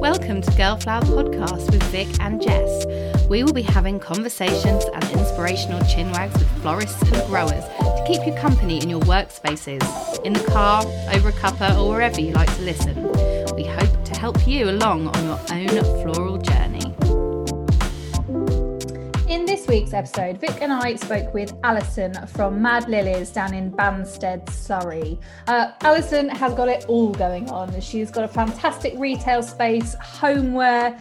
Welcome to Girl Flower Podcast with Vic and Jess. We will be having conversations and inspirational chinwags with florists and growers to keep you company in your workspaces, in the car, over a cuppa, or wherever you like to listen. We hope to help you along on your own floral journey. In this week's episode, Vic and I spoke with Alison from Mad Lilies down in Banstead, Surrey. Alison has got it all going on. She's got a fantastic retail space, homeware,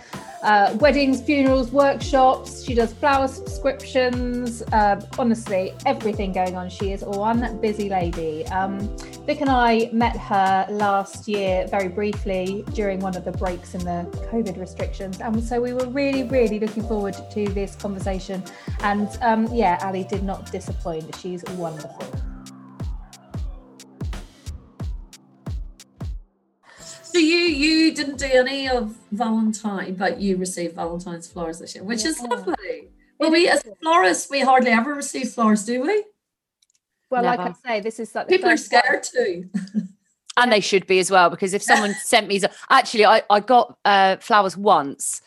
weddings, funerals, workshops. She does flower subscriptions. Honestly, everything going on. She is one busy lady. Vic and I met her last year very briefly during one of the breaks in the COVID restrictions. And so we were really, really looking forward to this conversation. And yeah, Ali did not disappoint. She's wonderful. So you didn't do any of Valentine, but you received Valentine's flowers this year, which is lovely. Well, we as florists, we hardly ever receive flowers, do we? Well, never. Like I say, this is like people are scared too. And they should be as well, because if someone sent me... Actually, I got flowers once.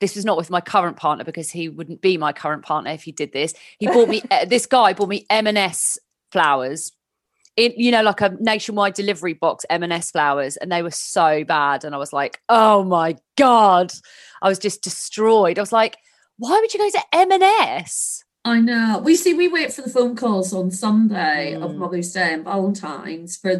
This was not with my current partner, because he wouldn't be my current partner if he did this. He bought me... this guy bought me M&S flowers. You know, like a nationwide delivery box, M&S flowers, and they were so bad. And I was like, oh my God, I was just destroyed. I was like, why would you go to M&S? I know. We wait for the phone calls on Sunday of Mother's Day and Valentine's for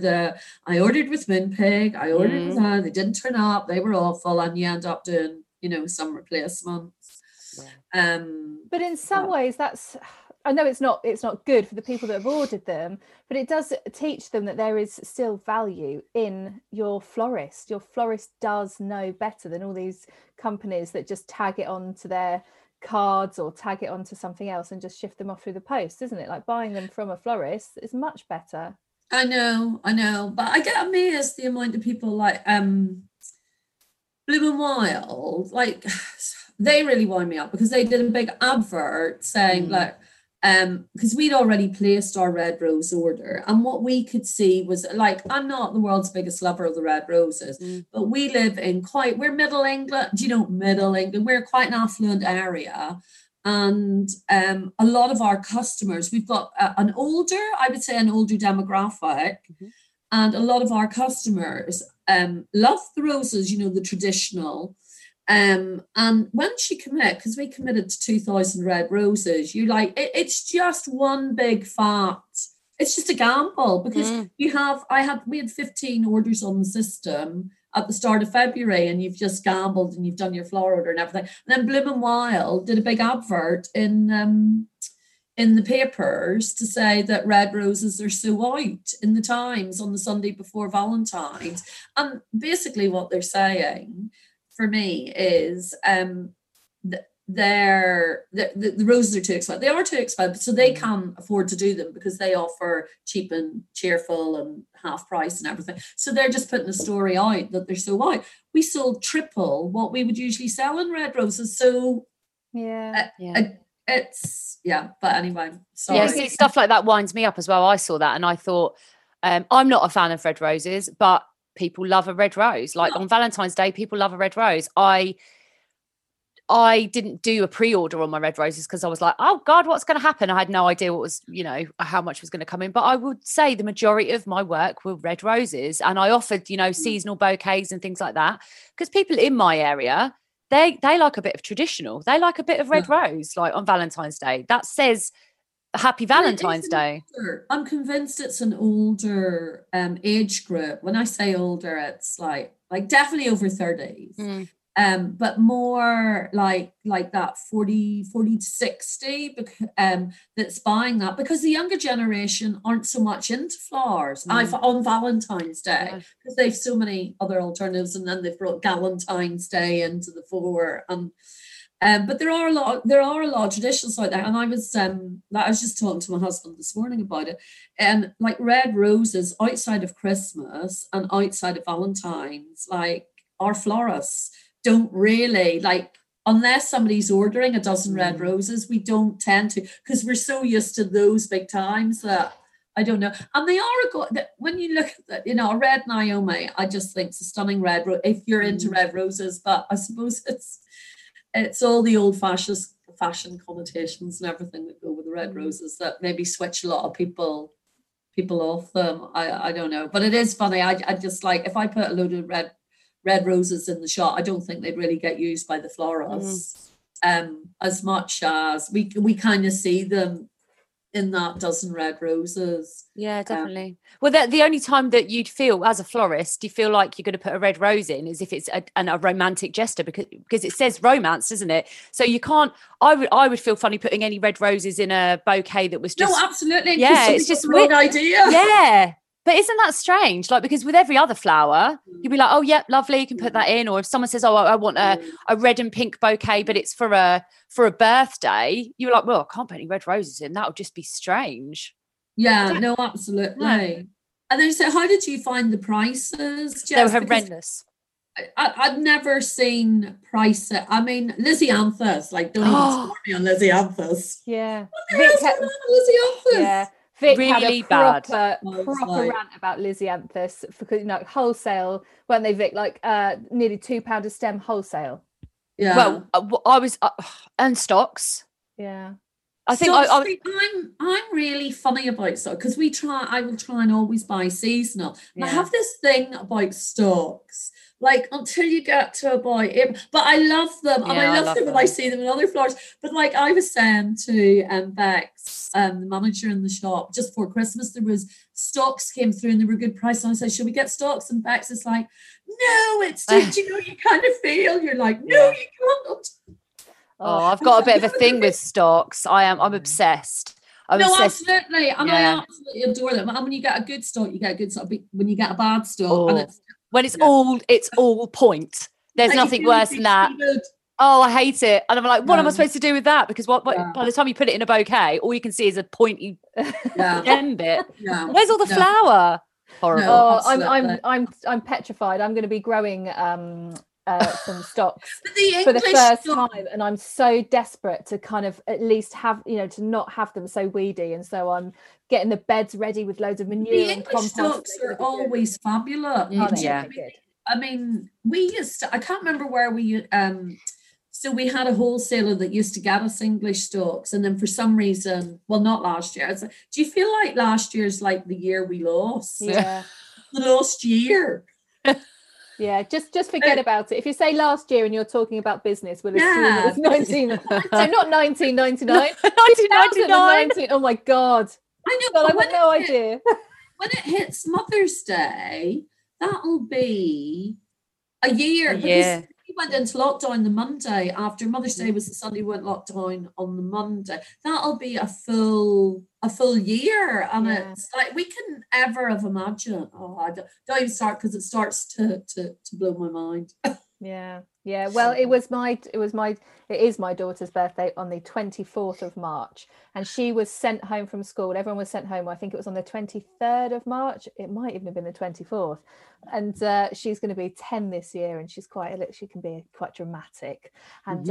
I ordered with Moonpig, I ordered with her, they didn't turn up, they were awful, and you end up doing, you know, some replacements. Yeah. But in some ways that's... I know it's not good for the people that have ordered them, but it does teach them that there is still value in your florist. Your florist does know better than all these companies that just tag it onto their cards or tag it onto something else and just shift them off through the post, isn't it? Like buying them from a florist is much better. I know. But I get amazed the amount of people like Bloom and Wild, like they really wind me up because they did a big advert saying like, because we'd already placed our red rose order, and what we could see was like, I'm not the world's biggest lover of the red roses, but we live in quite, we're middle England, you know, we're quite an affluent area, and a lot of our customers, we've got an older demographic, and a lot of our customers love the roses, you know, the traditional. And once you commit, because we committed to 2,000 red roses, you like it's just one big fat. It's just a gamble because we had 15 orders on the system at the start of February, and you've just gambled and you've done your flower order and everything. And then Bloom and Wild did a big advert in the papers to say that red roses are so out in the Times on the Sunday before Valentine's, and basically what they're saying, for me, is the roses are too expensive. They are too expensive, so they can afford to do them because they offer cheap and cheerful and half price and everything. So they're just putting a story out that they're so out. We sold triple what we would usually sell in red roses. So But anyway, sorry. Yeah, see, stuff like that winds me up as well. I saw that and I thought, I'm not a fan of red roses, but people love a red rose. Like on Valentine's Day, people love a red rose. I didn't do a pre-order on my red roses because I was like, oh God, what's going to happen? I had no idea what was, you know, how much was going to come in. But I would say the majority of my work were red roses. And I offered, you know, seasonal bouquets and things like that because people in my area, they like a bit of traditional. They like a bit of red rose, like on Valentine's Day. That says... Happy Valentine's Day. I'm convinced it's an older age group. When I say older, it's like definitely over 30s. But more like that 40 to 60 that's buying that because the younger generation aren't so much into flowers on Valentine's Day because they've so many other alternatives, and then they've brought Galentine's Day into the fore. And but there are a lot of traditions out there, and I was just talking to my husband this morning about it, and like red roses outside of Christmas and outside of Valentine's, like our florists don't really like, unless somebody's ordering a dozen red roses, we don't tend to, because we're so used to those big times that I don't know. And they are, when you look at that, you know, a red Naomi, I just think it's a stunning red rose if you're into red roses, but I suppose it's all the old fashion connotations and everything that go with the red roses that maybe switch a lot of people off them. I don't know, but it is funny. I just like, if I put a load of red roses in the shop, I don't think they'd really get used by the florists as much as we kind of see them in that dozen red roses. Yeah, definitely. Well, that the only time that you'd feel as a florist, you feel like you're going to put a red rose in is if it's a romantic gesture, because it says romance, doesn't it? So you can't. I would feel funny putting any red roses in a bouquet that was just. No, absolutely. Yeah, it's just a weird idea. Yeah. But isn't that strange? Like, because with every other flower, you'd be like, oh, yeah, lovely, you can put that in. Or if someone says, oh, I want a red and pink bouquet, but it's for a birthday, you're like, well, I can't put any red roses in. That would just be strange. Yeah, no, absolutely. Yeah. And then, so how did you find the prices, Jess? They were horrendous. I've never seen price. I mean, Lysianthus, like, don't even start me on Lysianthus. Yeah. What the hell is Lysianthus? Yeah. Vic really had a proper rant about Lysianthus because, you know, wholesale, weren't they, Vic? Like nearly £2 a stem wholesale. Yeah. Well, I was and stocks. Yeah. I think I'm really funny about stock because I will try and always buy seasonal. Yeah. I have this thing about stocks, like until you get to about April, but I love them, and I love them when I see them in other flowers. But like I was saying to Bex, the manager in the shop, just before Christmas, there was stocks came through and they were good price. And I said, should we get stocks? And Bex is like, no, it's just, you know, you kind of feel, you're like, no, you can't. Oh, I've got a bit of a thing with stocks. I'm obsessed. Absolutely. And I absolutely adore them. And when you get a good stock, you get a good stock. But when you get a bad stock, it's all point. There's nothing worse than that. Oh, I hate it. And I'm like, what am I supposed to do with that? Because by the time you put it in a bouquet, all you can see is a pointy stem bit. Yeah. Where's all the flower? Horrible. No, I'm petrified. I'm going to be growing some stocks for the first time, and I'm so desperate to kind of at least have, you know, to not have them so weedy, and so I'm getting the beds ready with loads of manure. The English and stocks are always fabulous. Yeah, I mean, we used to, I can't remember where we so we had a wholesaler that used to get us English stocks, and then for some reason, well, not last year. It's like, do you feel like last year's like the year we lost? Yeah, the last year. Yeah, just forget about it. If you say last year and you're talking about business, we'll assume it was 1999. Oh my God. I know. I've got no idea. When it hits Mother's Day, that'll be a year. Yeah. We went into lockdown the Monday after Mother's Day was the Sunday, we went lockdown on the Monday. That'll be a full year, and it's like we couldn't ever have imagined. Oh, I don't even start because it starts to blow my mind. Yeah. Well, it is my daughter's birthday on the 24th of March, and she was sent home from school. Everyone was sent home. I think it was on the 23rd of March. It might even have been the 24th. And she's going to be 10 this year, and she can be quite dramatic, and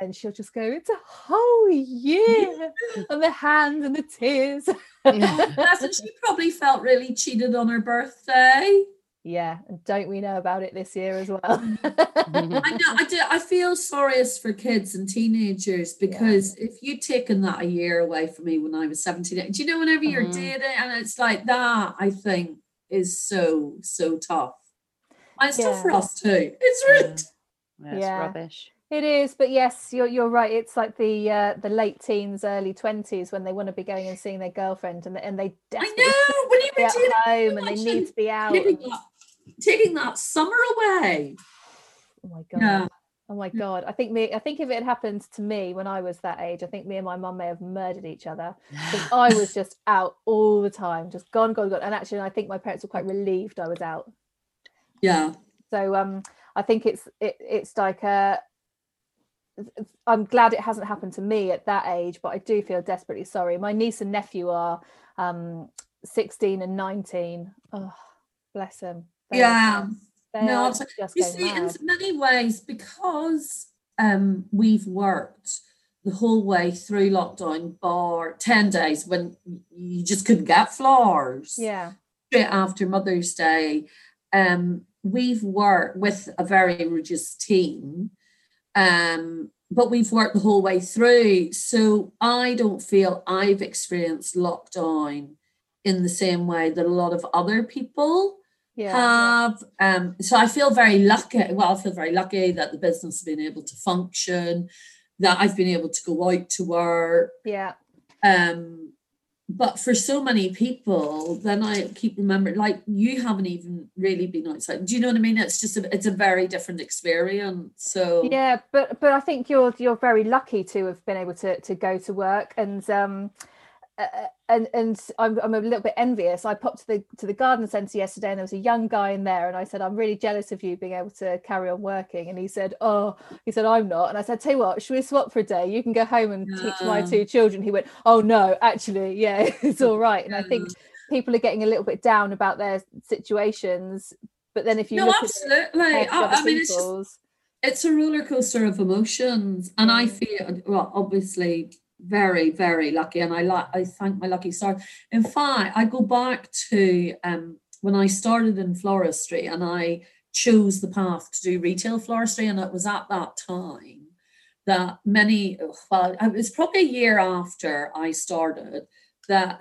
and she'll just go, "It's a whole year," and the hand and the tears. And she probably felt really cheated on her birthday. Yeah, and don't we know about it this year as well? I know. I feel sorriest for kids and teenagers because if you'd taken that a year away from me when I was 17, do you know, whenever you're dating, and it's like that, I think is so tough. And it's tough for us too. It's rude. Yeah, it's rubbish. It is, but yes, you're right. It's like the late teens, early 20s when they want to be going and seeing their girlfriend, and they desperately need to be at home and they need to be out. Taking that summer away. Oh my God. Yeah. Oh my God. I think if it had happened to me when I was that age, I think me and my mum may have murdered each other. Because I was just out all the time, just gone. And actually, I think my parents were quite relieved I was out. Yeah. So I think it's like a. I'm glad it hasn't happened to me at that age, but I do feel desperately sorry. My niece and nephew are 16 and 19. Oh, bless them. They are just going mad. In many ways, because we've worked the whole way through lockdown, bar 10 days when you just couldn't get flowers. Yeah. Straight after Mother's Day, we've worked with a very reduced team, but we've worked the whole way through. So I don't feel I've experienced lockdown in the same way that a lot of other people have. So I feel very lucky. Well, I feel very lucky that the business has been able to function, that I've been able to go out to work. Yeah. But for so many people, then I keep remembering, like, you haven't even really been outside. Do you know what I mean? It's just a, it's a very different experience. So yeah, but I think you're very lucky to have been able to go to work, and I'm a little bit envious. I popped to the garden centre yesterday, and there was a young guy in there, and I said, I'm really jealous of you being able to carry on working. And he said, I'm not. And I said, tell you what, should we swap for a day? You can go home and teach my two children. He went, oh no, actually, yeah, it's all right. And I think people are getting a little bit down about their situations, but then if you look absolutely at I mean, it's just, it's a roller coaster of emotions, and I feel, well, obviously, very, very lucky, and I thank my lucky stars. In fact, I go back to when I started in floristry, and I chose the path to do retail floristry, and it was at that time that it was probably a year after I started that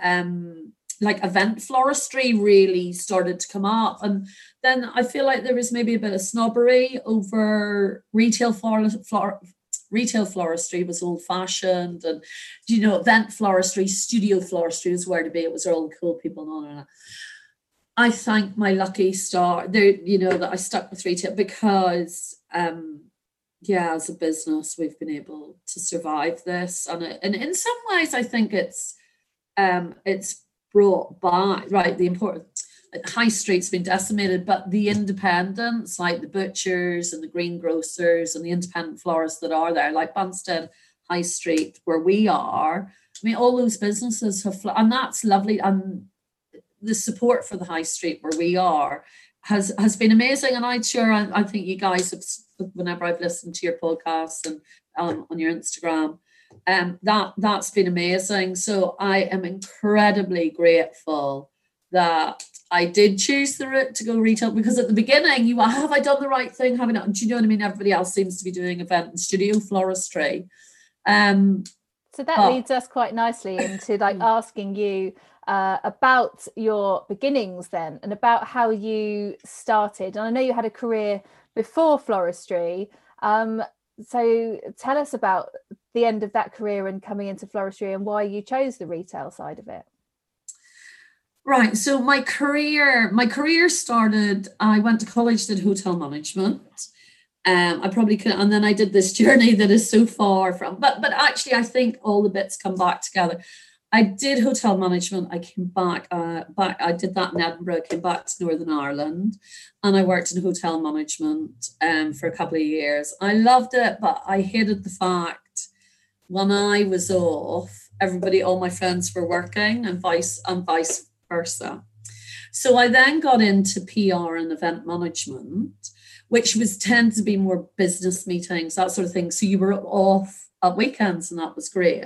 like event floristry really started to come up. And then I feel like there was maybe a bit of snobbery over retail floristry. Retail floristry was old-fashioned, and, you know, event floristry, studio floristry was where to be. It was all cool people and on. I thank my lucky star there, you know, that I stuck with retail, because, as a business, we've been able to survive this. And in some ways, I think it's brought back, right, the important... High Street's been decimated, but the independents, like the butchers and the greengrocers and the independent florists that are there, like Banstead, High Street, where we are, I mean, all those businesses have, and that's lovely. And the support for the High Street where we are has been amazing. And I'm sure, I think you guys have, whenever I've listened to your podcasts and on your Instagram, that's been amazing. So I am incredibly grateful that I did choose the route to go retail, because at the beginning you were, have I done the right thing? Have I not? Do you know what I mean? Everybody else seems to be doing event and studio floristry. So that leads us quite nicely into like asking you about your beginnings then, and about how you started. And I know you had a career before floristry. So tell us about the end of that career and coming into floristry, and why you chose the retail side of it. Right, so my career started, I went to college, did hotel management. I probably could, and then I did this journey that is so far from, but actually I think all the bits come back together. I did hotel management, I came back, I did that in Edinburgh, came back to Northern Ireland, and I worked in hotel management for a couple of years. I loved it, but I hated the fact when I was off, everybody, all my friends were working, and vice versa. So I then got into PR and event management, which was tend to be more business meetings, that sort of thing. So you were off at weekends, and that was great.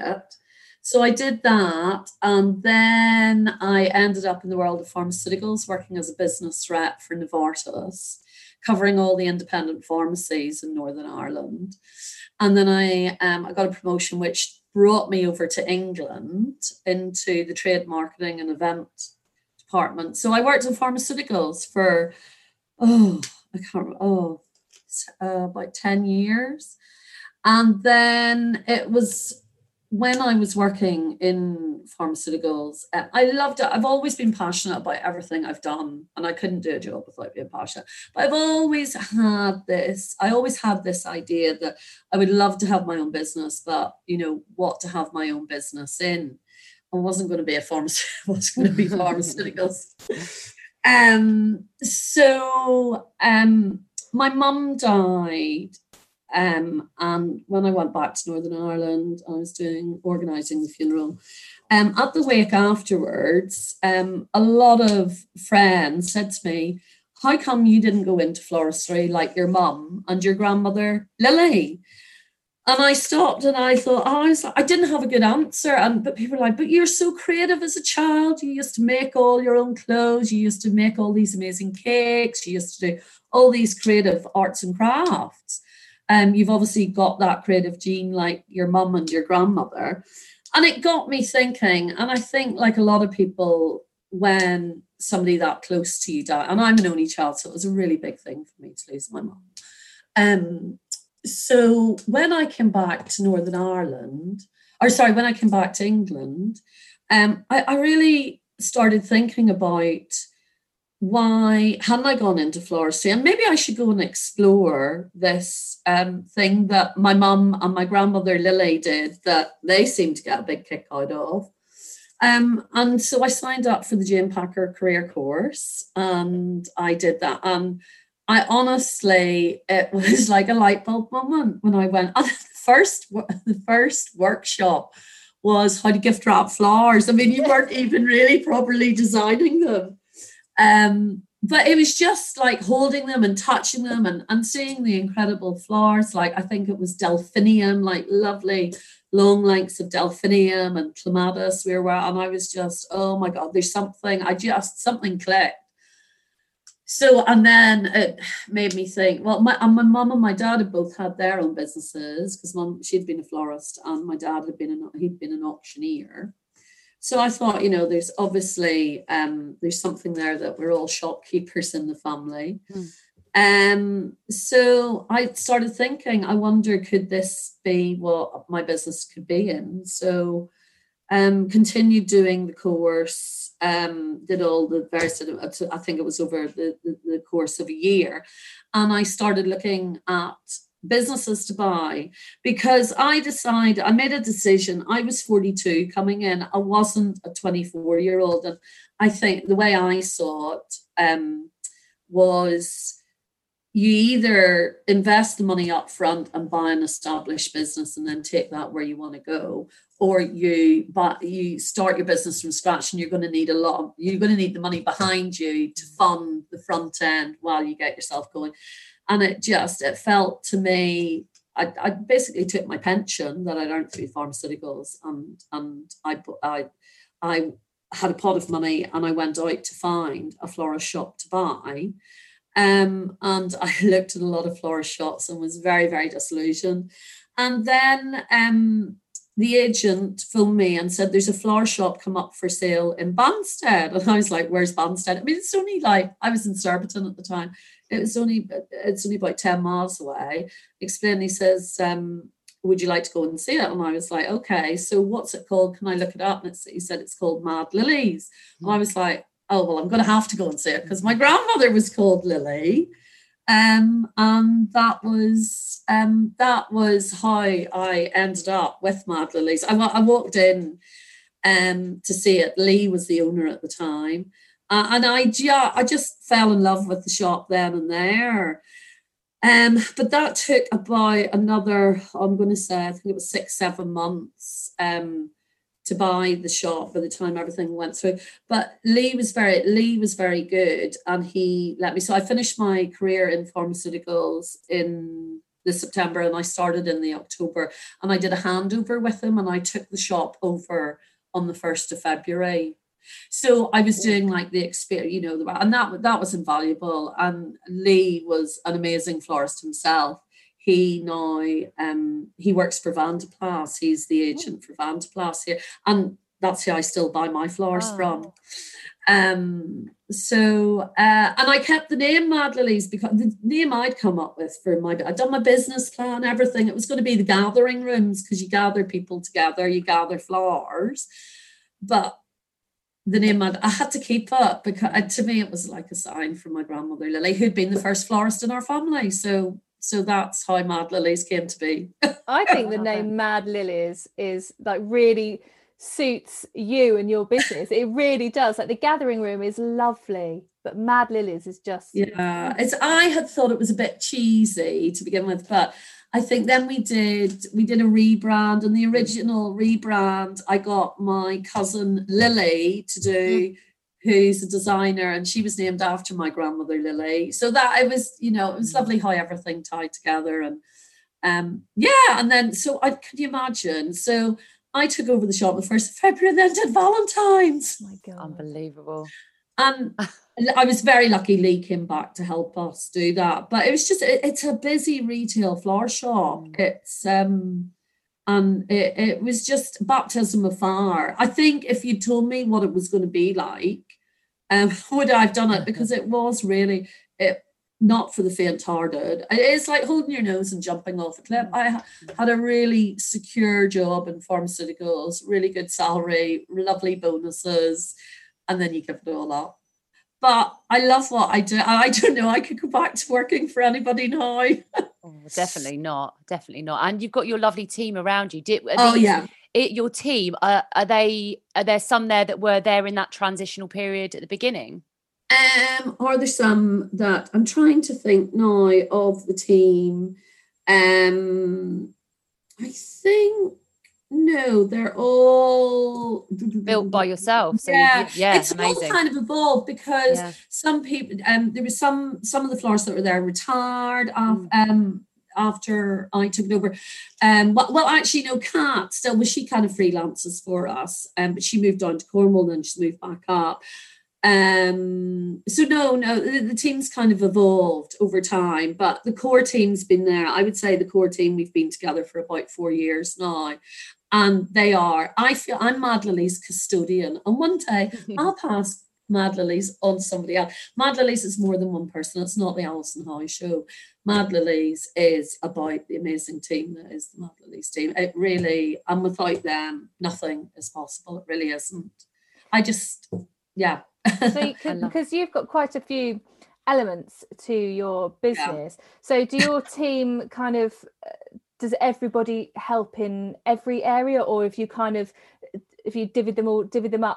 So I did that, and then I ended up in the world of pharmaceuticals, working as a business rep for Novartis, covering all the independent pharmacies in Northern Ireland. And then I got a promotion which brought me over to England into the trade marketing and event department. So I worked in pharmaceuticals for, about 10 years. And then it was when I was working in pharmaceuticals, I loved it. I've always been passionate about everything I've done, and I couldn't do a job without being passionate. But I've always had this, I always had this idea that I would love to have my own business, but, you know, what to have my own business in. I wasn't going to be a pharmacist, I was going to be pharmaceuticals. My mum died. And when I went back to Northern Ireland, I was organising the funeral. At the wake afterwards, a lot of friends said to me, how come you didn't go into floristry like your mum and your grandmother, Lily? And I stopped and I thought, I didn't have a good answer. But people were like, but you're so creative as a child. You used to make all your own clothes. You used to make all these amazing cakes. You used to do all these creative arts and crafts. You've obviously got that creative gene like your mum and your grandmother. And it got me thinking. And I think like a lot of people, when somebody that close to you died, and I'm an only child, so it was a really big thing for me to lose my mum. So when I came back to Northern Ireland, when I came back to England, I really started thinking about why hadn't I gone into floristry? And maybe I should go and explore this thing that my mum and my grandmother Lily did that they seemed to get a big kick out of. And so I signed up for the Jane Packer career course and I did that. I honestly, it was like a light bulb moment when I went. And the first workshop was how to gift wrap flowers. I mean, you weren't even really properly designing them. But it was just like holding them and touching them and seeing the incredible flowers. Like, I think it was Delphinium, like lovely long lengths of Delphinium and Clematis. And I was just, oh my God, there's something. Something clicked. So, and then it made me think, well, my mum and my dad had both had their own businesses because mum, she'd been a florist and my dad had been, he'd been an auctioneer. So I thought, there's obviously, there's something there that we're all shopkeepers in the family. So I started thinking, I wonder, could this be what my business could be in? So continued doing the course, did all the various, I think it was over the course of a year. And I started looking at businesses to buy because I made a decision. I was 42 coming in. I wasn't a 24-year-old. And I think the way I saw it was you either invest the money up front and buy an established business and then take that where you want to go, or you start your business from scratch and you're going to need the money behind you to fund the front end while you get yourself going. And it felt to me, I basically took my pension that I'd earned through pharmaceuticals and I had a pot of money and I went out to find a florist shop to buy. And I looked at a lot of florist shops and was very, very disillusioned. And then the agent phoned me and said, there's a florist shop come up for sale in Banstead. And I was like, where's Banstead? I mean, it's only like, I was in Surbiton at the time. It's only about 10 miles away. He says, would you like to go and see it? And I was like, okay, so what's it called? Can I look it up? And he said, it's called Mad Lilies. And I was like, oh, well, I'm going to have to go and see it because my grandmother was called Lily. And that was how I ended up with Mad Lilies. I walked in to see it. Lee was the owner at the time. And I just fell in love with the shop then and there. But that took about another, I think it was 6-7 months to buy the shop by the time everything went through. But Lee was very good and he let me. So I finished my career in pharmaceuticals in the September and I started in the October and I did a handover with him and I took the shop over on the 1st of February. So I was doing like the experience, and that was invaluable. And Lee was an amazing florist himself. He now, he works for Van de Plas. He's the agent for Van de Plas here. And that's who I still buy my flowers from. And I kept the name Mad Lilies because the name I'd come up with I'd done my business plan, everything. It was going to be the gathering rooms because you gather people together, you gather flowers. But the name I had to keep up because to me it was like a sign from my grandmother Lily, who'd been the first florist in our family. So that's how Mad Lilies came to be. I think the name Mad Lilies is like really suits you and your business. It really does. Like the gathering room is lovely, but Mad Lilies is just... Yeah, I had thought it was a bit cheesy to begin with, but I think then we did a rebrand, and the original rebrand, I got my cousin Lily to do... who's a designer, and she was named after my grandmother Lily. So that it was lovely how everything tied together. And And then, so I could you imagine? So I took over the shop on the 1st of February and then did Valentine's. Oh my God. Unbelievable. And I was very lucky Lee came back to help us do that. But it was just, it's a busy retail flower shop. It's, and it was just baptism of fire. I think if you told me what it was going to be like, would I have done it? Because it was really, not for the faint-hearted. It's like holding your nose and jumping off a cliff. I had a really secure job in pharmaceuticals, really good salary, lovely bonuses, and then you give it all up. But I love what I do. I don't know, I could go back to working for anybody now. Oh, definitely not. Definitely not. And you've got your lovely team around you. Your team, are there some there that were there in that transitional period at the beginning? Are there some that I'm trying to think now of the team? I think no, they're all built by yourself. So yeah, it's amazing. All kind of evolved because some people, there was some of the florists that were there retired after I took it over. Kat still was, she kind of freelances for us, but she moved down to Cornwall and she's moved back up. So the team's kind of evolved over time, but the core team's been there. I would say the core team, we've been together for about 4 years now, and they are, I feel I'm Mad Lily's custodian, and one day I'll pass Mad Lilies on to somebody else. Mad Lilies is more than one person. It's not the Alison Howe show. Mad Lilies is about the amazing team that is the Mad Lilies team. It really, and without them, nothing is possible. It really isn't. I just, yeah. So because you've got quite a few elements to your business, so do your team kind of, does everybody help in every area, or if you divvy them up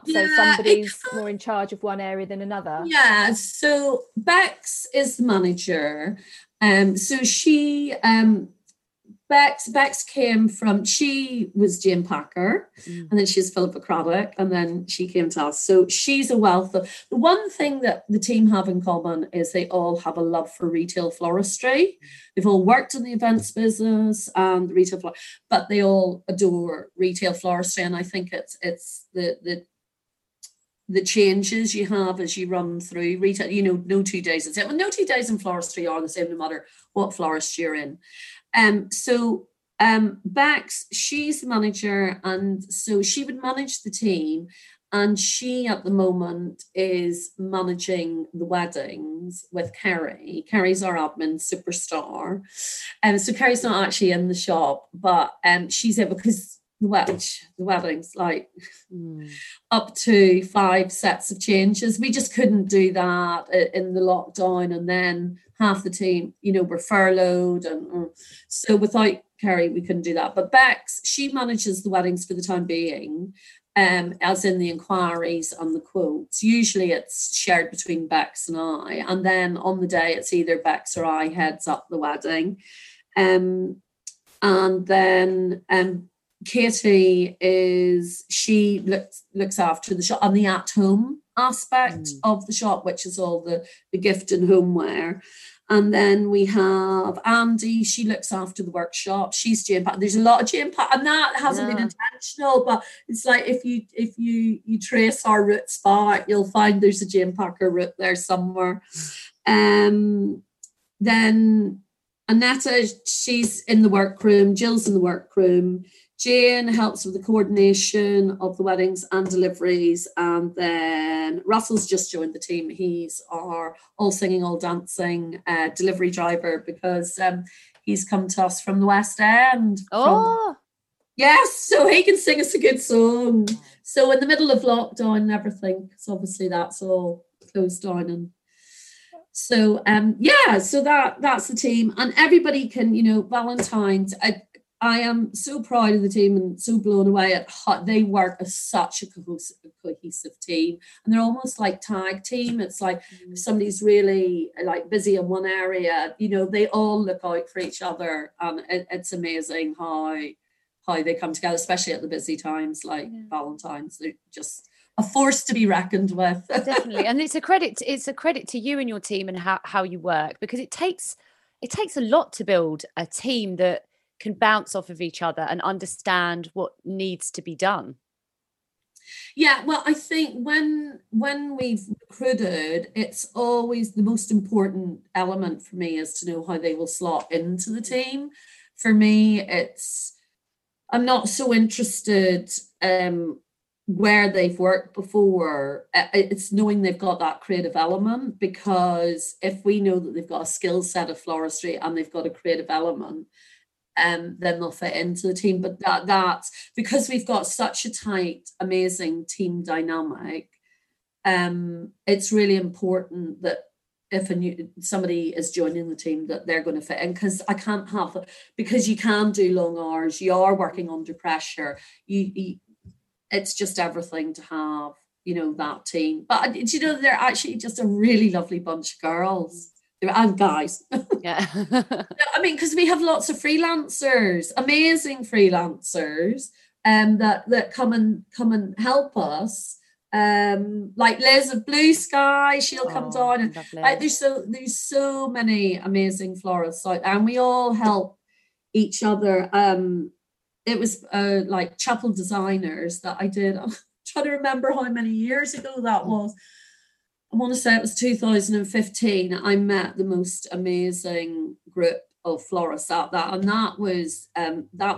so somebody's more in charge of one area than another? So Bex is the manager, so she Bex came from, she was Jane Packer, and then she's Philippa Craddock, and then she came to us. So she's a wealth of, the one thing that the team have in common is they all have a love for retail floristry. They've all worked in the events business and retail floristry, but they all adore retail floristry. And I think it's the changes you have as you run through retail, no 2 days is it. Well, no 2 days in floristry are the same, no matter what florist you're in. Bex, she's the manager, and so she would manage the team, and she at the moment is managing the weddings with Carrie. Carrie's our admin superstar, and so Carrie's not actually in the shop, but she's there because the weddings, like up to 5 sets of changes. We just couldn't do that in the lockdown, and then half the team, were furloughed, and so without Carrie, we couldn't do that. But Bex, she manages the weddings for the time being, as in the inquiries and the quotes. Usually it's shared between Bex and I, and then on the day it's either Bex or I heads up the wedding, and then Katie looks after the shop and the at-home aspect of the shop, which is all the gift and homeware. And then we have Andy, she looks after the workshop. She's Jane Packer. There's a lot of Jane Packer, and that hasn't been intentional, but it's like if you trace our roots back, you'll find there's a Jane Packer root there somewhere. Then Annette, she's in the workroom. Jill's in the workroom. Jane helps with the coordination of the weddings and deliveries. And then Russell's just joined the team. He's our all singing, all dancing delivery driver, because he's come to us from the West End. So he can sing us a good song. So in the middle of lockdown and everything, because obviously that's all closed down, and so so that's the team, and everybody can, Valentine's. I am so proud of the team and so blown away at how they work as such a cohesive team, and they're almost like tag team. It's like if somebody's really like busy in one area, they all look out for each other, and it's amazing how they come together, especially at the busy times like Valentine's. They're just a force to be reckoned with. Definitely. And it's a credit to you and your team and how you work, because it takes a lot to build a team that can bounce off of each other and understand what needs to be done. Yeah, well, I think when we've recruited, it's always the most important element for me is to know how they will slot into the team. For me, I'm not so interested where they've worked before. It's knowing they've got that creative element, because if we know that they've got a skill set of floristry and they've got a creative element, then they'll fit into the team. But that's because we've got such a tight, amazing team dynamic. It's really important that if somebody is joining the team, that they're going to fit in, because you can do long hours, you are working under pressure, it's just everything to have, that team. But, they're actually just a really lovely bunch of girls and guys. Yeah. I mean, because we have lots of freelancers, amazing freelancers, that come and help us. Like Liz of Blue Sky, she'll come down. And like, there's so many amazing florists out, and we all help each other. It was like Chapel Designers that I did. I'm trying to remember how many years ago that was. I want to say it was 2015. I met the most amazing group of florists at that, and that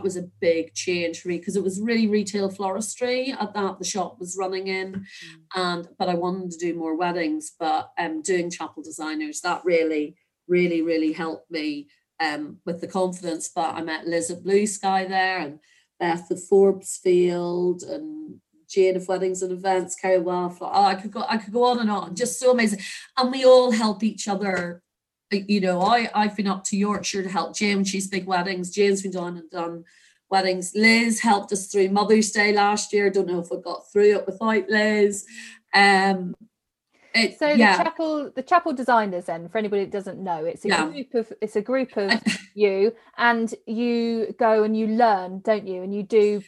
was a big change for me, because it was really retail floristry at that. The shop was running in, but I wanted to do more weddings. But doing Chapel Designers, that really, really, really helped me with the confidence. But I met Liz at Blue Sky there, and Beth of Forbes Field, and Jane of Weddings and Events, Carrie. I could go on and on. Just so amazing, and we all help each other. I've been up to Yorkshire to help Jane when she's big weddings. Jane's been down and done weddings. Liz helped us through Mother's Day last year. Don't know if I got through it without Liz. The Chapel Designers, then, for anybody that doesn't know, it's a group of you, and you go and you learn, don't you? And you do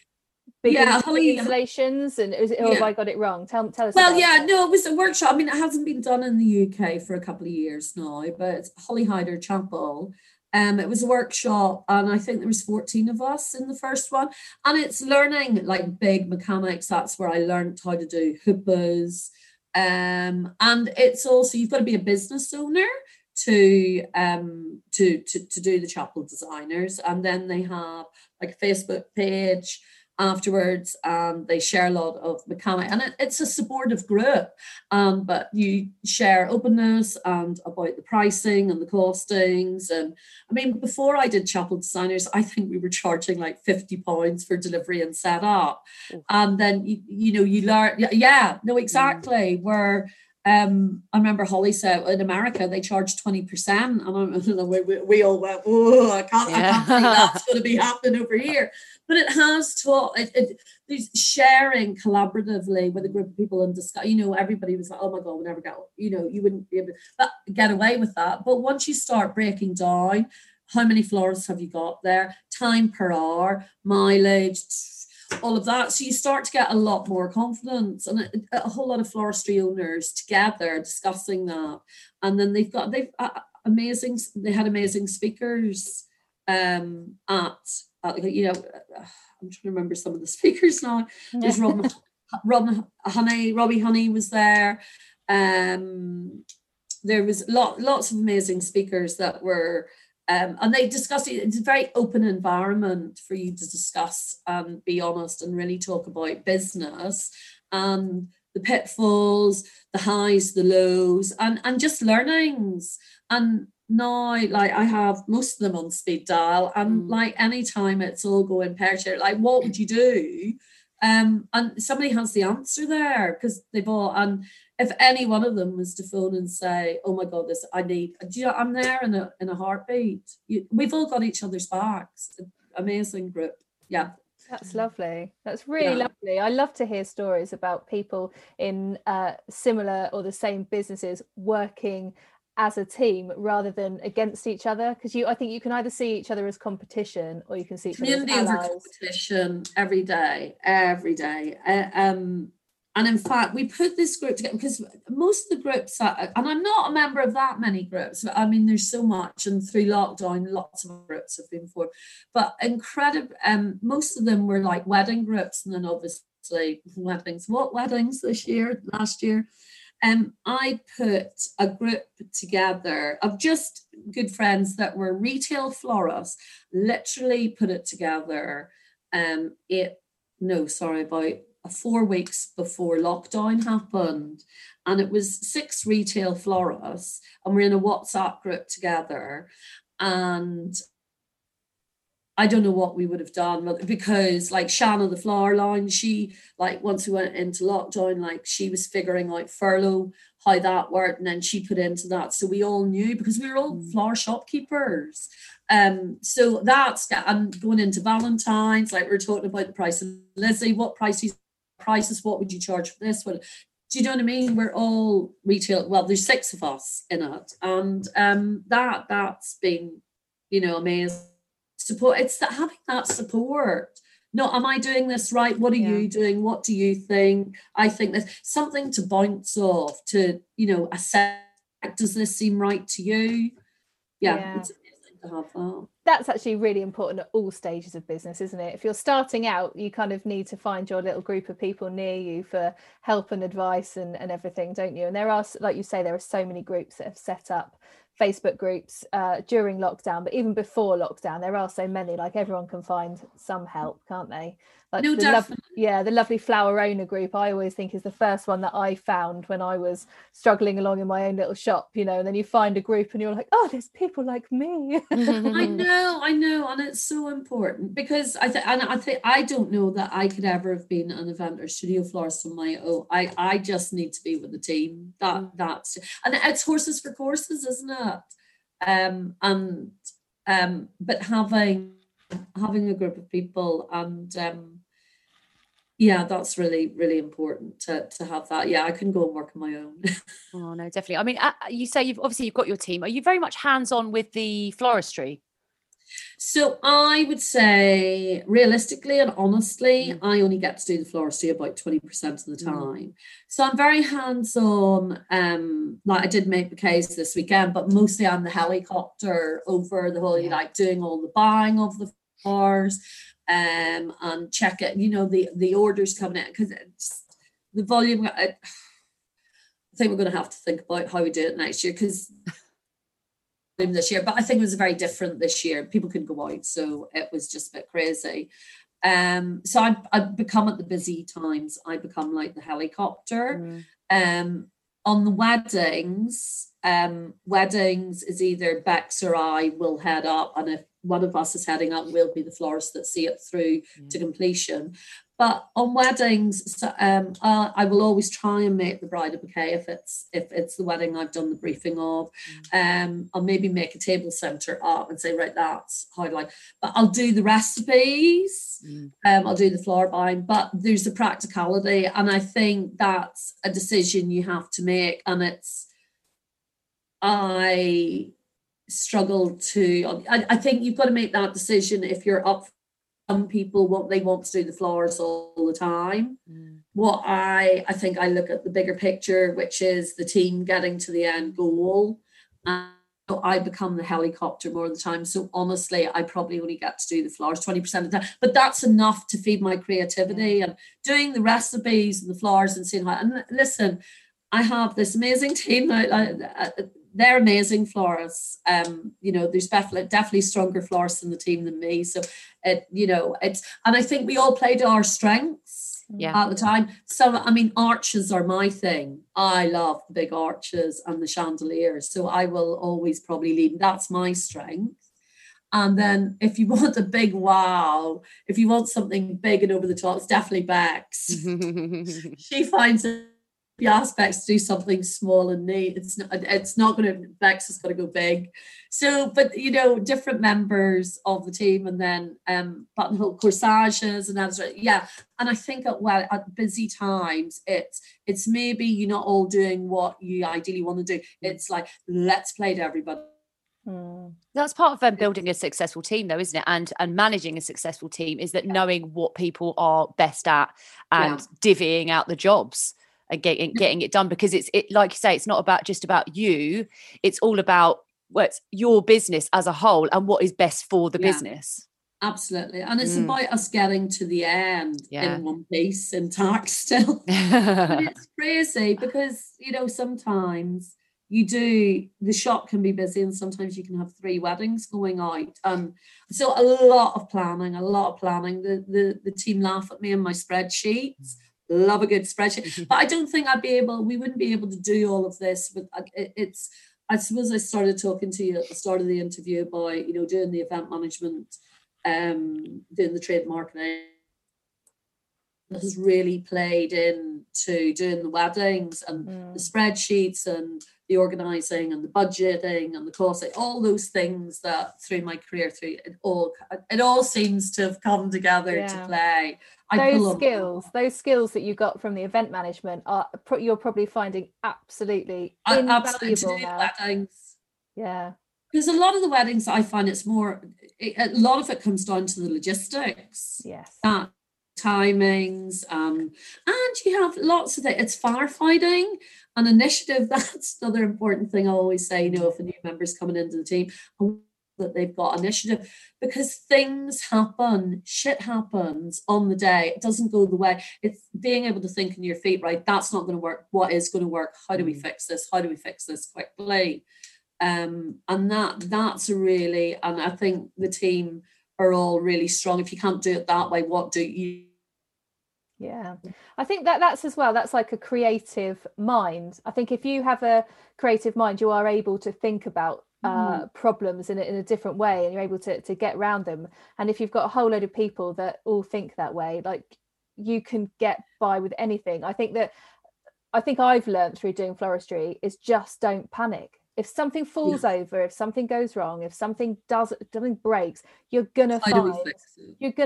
big installations, and have I got it wrong? Tell us. Well, it was a workshop. I mean, it hasn't been done in the UK for a couple of years now, but it's Holly Hyder Chapel. It was a workshop, and I think there was 14 of us in the first one, and it's learning like big mechanics. That's where I learned how to do hoopers, and it's also, you've got to be a business owner to do the Chapel Designers, and then they have like a Facebook page afterwards, they share a lot of mechanics, and it's a supportive group, but you share openness and about the pricing and the costings. And I mean, before I did Chapel Designers, I think we were charging like £50 for delivery and setup. And then you learn, where I remember Holly said in America they charge 20%, and I don't know, we all went, I can't think that's going to be happening over here. But it has taught, there's sharing collaboratively with a group of people and discuss. Everybody was like, oh my God, we'll never get, you wouldn't be able to get away with that. But once you start breaking down, how many florists have you got there, time per hour, mileage, all of that. So you start to get a lot more confidence, and a whole lot of floristry owners together discussing that. And then they had amazing speakers I'm trying to remember some of the speakers now. There's Robbie Honey was there. There was lots of amazing speakers that were, and they discussed it. It's a very open environment for you to discuss and be honest and really talk about business, the pitfalls, the highs, the lows, and just learnings. And now, like, I have most of them on speed dial, and like anytime it's all going pear-shaped, like, what would you do? And somebody has the answer there, because they've all, and if any one of them was to phone and say, oh my God, this I need, I'm there in a heartbeat. We've all got each other's backs. Amazing group. Yeah. That's lovely. That's really lovely. I love to hear stories about people in similar or the same businesses working as a team rather than against each other, because I think you can either see each other as competition, or you can see each other as allies. Community over competition every day. And in fact, we put this group together because most of the groups, and I'm not a member of that many groups, but I mean, there's so much, and through lockdown, lots of groups have been formed. But incredible, most of them were like wedding groups, and then obviously weddings, what weddings this year, last year. I put a group together of just good friends that were retail florists, literally put it together about 4 weeks before lockdown happened, and it was 6 retail florists, and we're in a WhatsApp group together, and I don't know what we would have done, because like Shanna the Flower Line, she, like, once we went into lockdown, like, she was figuring out furlough, how that worked, and then she put into that, so we all knew, because we were all flower shopkeepers. So that's, and going into Valentine's, like, we're talking about the price of Lizzie, what prices, what would you charge for this one? Do you know what I mean? We're all retail. Well, there's 6 of us in it, and that's been, you know, amazing. Support. It's that, having that support. No, am I doing this right? What are you doing? What do you think? I think there's something to bounce off, to, you know, assess. Does this seem right to you? Yeah. It's amazing to have that. That's actually really important at all stages of business, isn't it? If you're starting out, you kind of need to find your little group of people near you for help and advice and everything, don't you? And there are, like you say, there are so many groups that have set up, Facebook groups during lockdown, but even before lockdown, there are so many, like, everyone can find some help, can't they? Like, no, the lovely flower owner group, I always think, is the first one that I found when I was struggling along in my own little shop, you know, and then you find a group and you're like, oh, there's people like me. I know, and it's so important, because I think I don't know that I could ever have been an event or studio florist on my own. I just need to be with the team. That's, and it's horses for courses, isn't it? But having a group of people, and that's really, really important to have that. Yeah, I couldn't go and work on my own. Oh, no, definitely. I mean, you say you've got your team. Are you very much hands-on with the floristry? So I would say, realistically and honestly, I only get to do the floristry about 20% of the time. So I'm very hands-on. Like, I did make the case this weekend, but mostly I'm the helicopter over the whole, like, doing all the buying of the flowers. And check it, you know, the orders coming in, because the volume, I think we're going to have to think about how we do it next year, because this year, but I think it was very different this year. People couldn't go out, so it was just a bit crazy. So I've become, at the busy times, I become like the helicopter. On the weddings is either Bex or I will head up, and if one of us is heading up, we'll be the florist that see it through to completion. But on weddings, I will always try and make the bride a bouquet if it's the wedding I've done the briefing of. I'll maybe make a table centre up and say, right, that's how I'd like. But I'll do the recipes. I'll do the flower buying. But there's a practicality, and I think that's a decision you have to make. And I struggle to. I think you've got to make that decision if you're up. Some people want to do the flowers all the time. What I think I look at the bigger picture, which is the team getting to the end goal. And so I become the helicopter more of the time. So honestly, I probably only get to do the flowers 20% of the time, but that's enough to feed my creativity and doing the recipes and the flowers and seeing how. And listen, I have this amazing team. They're amazing florists. You know, there's definitely stronger florists in the team than me. So and I think we all play to our strengths at the time. So, I mean, arches are my thing. I love the big arches and the chandeliers. So I will always probably lead. That's my strength. And then if you want a big wow, if you want something big and over the top, it's definitely Bex. She finds it. You ask Bex to do something small and neat, Bex is going to go big. So, but, you know, different members of the team, and then buttonhole corsages and that's right. Yeah. And I think at busy times, it's maybe you're not all doing what you ideally want to do. It's like, let's play to everybody. That's part of building a successful team, though, isn't it? And managing a successful team is that knowing what people are best at and divvying out the jobs. and getting it done, because it's like you say, it's not about just about you. It's all about what's your business as a whole and what is best for the business. Absolutely. And it's about us getting to the end in one piece intact still. But it's crazy because, you know, sometimes you do, the shop can be busy and sometimes you can have 3 weddings going out. So a lot of planning. The team laugh at me and my spreadsheets. Love a good spreadsheet. But I don't think we wouldn't be able to do all of this. But I suppose I started talking to you at the start of the interview about, you know, doing the event management, doing the trade marketing. That has really played into doing the weddings and the spreadsheets and the organising and the budgeting and the costing, all those things that through my career, it all seems to have come together to play. Those skills that you got from the event management you're probably finding absolutely invaluable now. Weddings. Yeah. Because a lot of the weddings, I find a lot of it comes down to the logistics. Yes. Timings, and you have lots of it's firefighting and initiative. That's another important thing I always say, you know, if a new member's coming into the team, that they've got initiative, because things happen, shit happens on the day, it doesn't go the way. It's being able to think on your feet, right, that's not going to work, what is going to work, how do we fix this, quickly, and that's really, and I think the team are all really strong. If you can't do it that way, what do you? Yeah, I think that's as well, that's like a creative mind. I think if you have a creative mind, you are able to think about problems in a different way, and you're able to get around them. And if you've got a whole load of people that all think that way, like, you can get by with anything. I think I've learned through doing floristry is just don't panic. If something falls over, if something goes wrong, if something breaks, you're gonna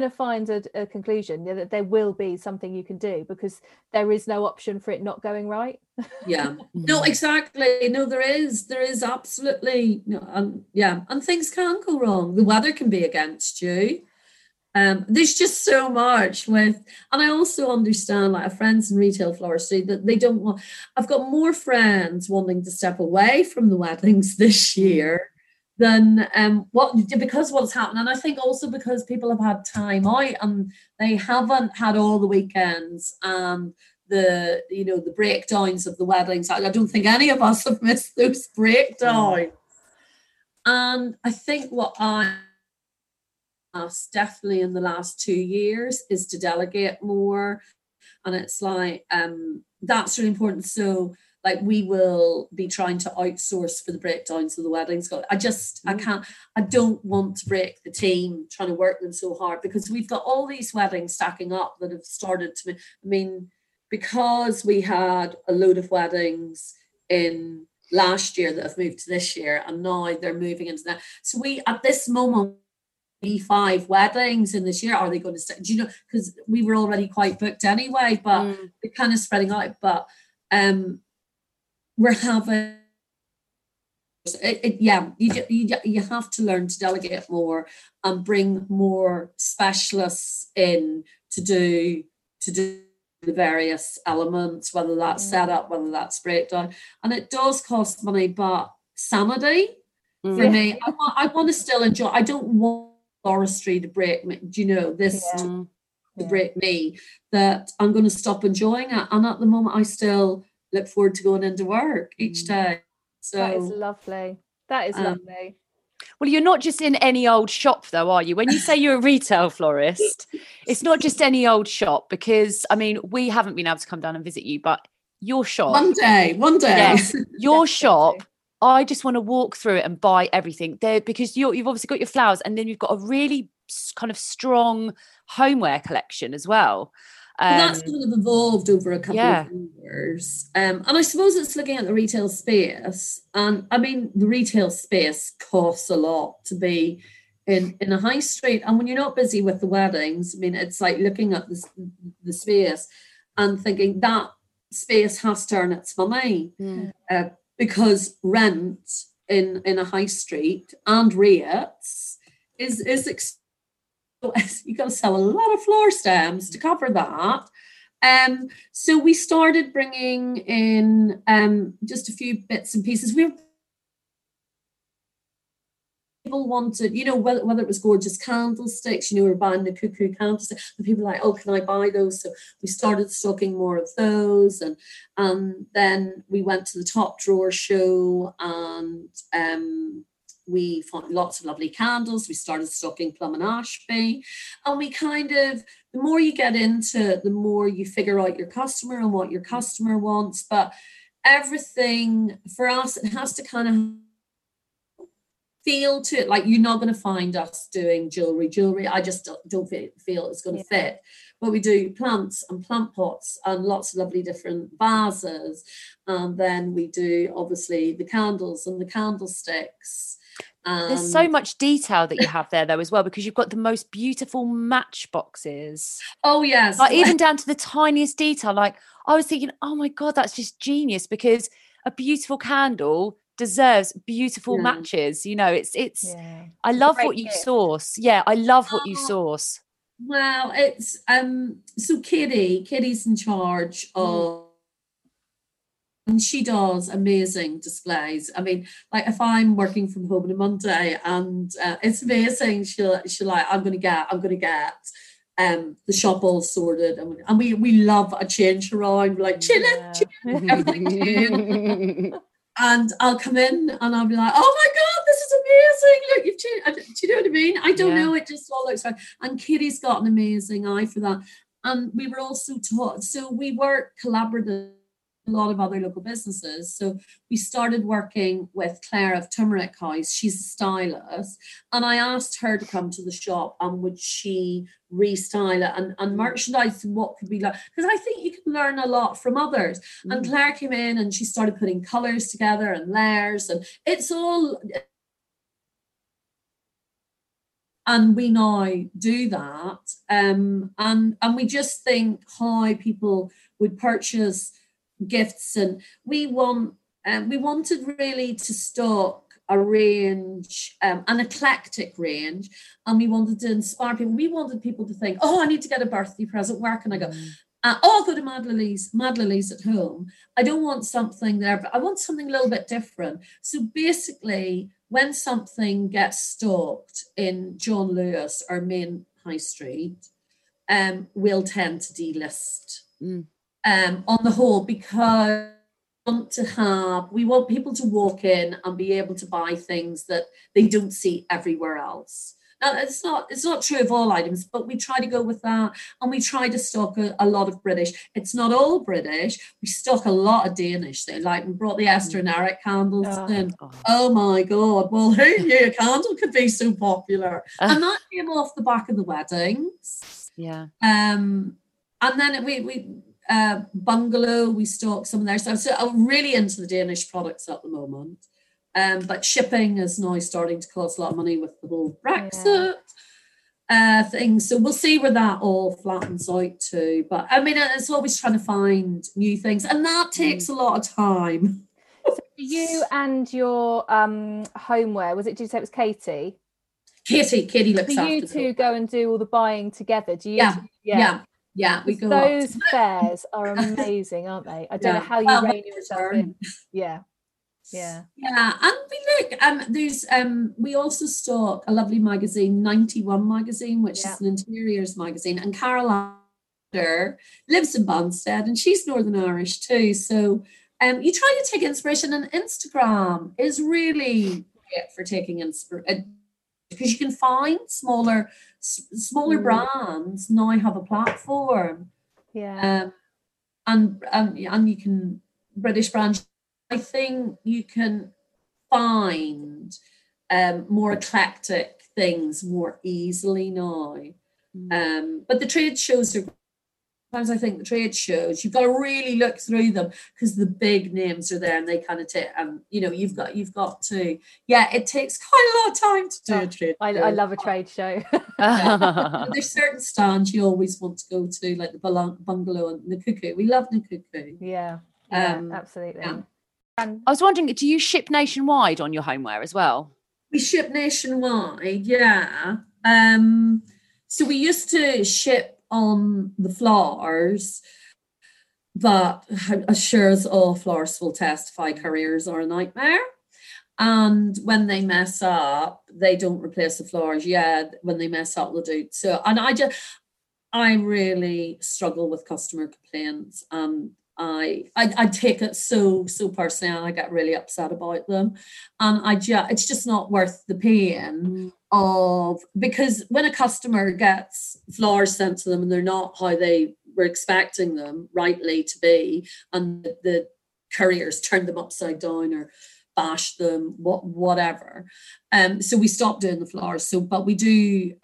find a conclusion. That there will be something you can do, because there is no option for it not going right. Yeah, no, exactly. No, there is absolutely no. And things can go wrong. The weather can be against you. There's just so much and I also understand, like, I have friends in retail floristry that they don't want. I've got more friends wanting to step away from the weddings this year than because what's happened, and I think also because people have had time out and they haven't had all the weekends and the breakdowns of the weddings. I don't think any of us have missed those breakdowns, and I think what I definitely in the last 2 years is to delegate more, and it's like that's really important. So, like, we will be trying to outsource for the breakdowns of the weddings. I don't want to break the team trying to work them so hard, because we've got all these weddings stacking up that have started to, because we had a load of weddings in last year that have moved to this year, and now they're moving into that. So we, at this moment, 5 weddings in this year. Are they going to stick? Do you know? Because we were already quite booked anyway, but they're kind of spreading out. But we're having you have to learn to delegate more and bring more specialists in to do the various elements, whether that's setup, whether that's breakdown. And it does cost money, but sanity for me. I want to still enjoy. I don't want floristry to break me, to break me, that I'm going to stop enjoying it. And at the moment, I still look forward to going into work each day. So that is lovely. Lovely. Well, you're not just in any old shop, though, are you? When you say you're a retail florist, it's not just any old shop, because we haven't been able to come down and visit you, but your shop. One day. Yes, your shop. I just want to walk through it and buy everything there, because you've obviously got your flowers, and then you've got a really kind of strong homeware collection as well. That's kind of evolved over a couple of years. And I suppose it's looking at the retail space. And the retail space costs a lot to be in a high street. And when you're not busy with the weddings, it's like looking at the space and thinking that space has to earn its money. Yeah. Because rent in a high street and rates is you've got to sell a lot of floor stems to cover that. So we started bringing in just a few bits and pieces. People wanted, you know, whether it was gorgeous candlesticks, you know, we were buying the Cuckoo candlesticks, and people were like, oh, can I buy those? So we started stocking more of those, and then we went to the Top Drawer show, and we found lots of lovely candles. We started stocking Plum and Ashby, and we kind of, the more you get into it, the more you figure out your customer and what your customer wants. But everything for us, it has to kind of feel to it. Like, you're not going to find us doing jewelry. I just don't feel it's going to fit. But we do plants and plant pots and lots of lovely different vases, and then we do obviously the candles and the candlesticks. There's so much detail that you have there, though, as well, because you've got the most beautiful matchboxes. Oh, yes. Like, even down to the tiniest detail. Like, I was thinking, oh my God, that's just genius, because a beautiful candle deserves beautiful matches, you know. It's I love what you source. I love what you source. Well, it's so Katie's in charge of, and she does amazing displays. I mean, like, if I'm working from home on a Monday, and it's amazing, she'll like, I'm gonna get the shop all sorted, and we love a change around. We're like, chilling, everything new. And I'll come in and I'll be like, oh my God, this is amazing. Look, you've changed. Do you know what I mean? I don't know. It just all looks fine. And Katie's got an amazing eye for that. And we were also taught, so we were collaborative with a lot of other local businesses. So we started working with Claire of Turmeric House. She's a stylist. And I asked her to come to the shop, and would she restyle it and merchandise what could be like, because I think you can learn a lot from others. And Claire came in and she started putting colors together and layers, and it's all, and we now do that, and we just think how people would purchase gifts, and we wanted really to stock a range, an eclectic range, and we wanted to inspire people. We wanted people to think, oh, I need to get a birthday present, where can I go? I'll go to Mad Lilies at home. I don't want something there, but I want something a little bit different. So basically, when something gets stocked in John Lewis, our main high street, we'll tend to delist on the whole, because we want people to walk in and be able to buy things that they don't see everywhere else. Now, it's not true of all items, but we try to go with that, and we try to stock a lot of British. It's not all British. We stock a lot of Danish. They like, we brought the Esther and Eric candles in. Oh my God! Well, who knew a candle could be so popular? And that came off the back of the weddings. Yeah. And then we. Bungalow, we stock some of their stuff. So I'm really into the Danish products at the moment, but shipping is now starting to cost a lot of money with the whole Brexit thing, so we'll see where that all flattens out to. But I mean, it's always trying to find new things, and that takes a lot of time. So you and your homeware, was it, did you say it was Katie? Katie looks after. Do you two go and do all the buying together? Do you? Yeah, we go. Those fairs are amazing, aren't they? I don't know how you rein yourself in. Yeah. And we look, there's we also stock a lovely magazine, 91 magazine, which is an interiors magazine. And Caroline lives in Banstead, and she's Northern Irish too. So you try to take inspiration, and Instagram is really great for taking inspiration, because you can find smaller brands now have a platform, and you can, British brands, I think you can find more eclectic things more easily now. But the trade shows are, sometimes I think the trade shows, you've got to really look through them, because the big names are there, and they kind of take, you know, you've got to, it takes quite a lot of time to do a trade show. I love a trade show. There's certain stands you always want to go to, like the Bungalow and the Cuckoo. We love the Cuckoo. Absolutely. I was wondering, do you ship nationwide on your homeware as well? We ship nationwide, so we used to ship on the flowers, that assures all florists will testify careers are a nightmare. And when they mess up, they don't replace the flowers. Yeah, when they mess up, they'll do. So, and I really struggle with customer complaints. I take it so personally, and I get really upset about them. And it's just not worth the pain of, because when a customer gets flowers sent to them and they're not how they were expecting them rightly to be, and the couriers turned them upside down or bash them, whatever. So we stopped doing the flowers. So, but we do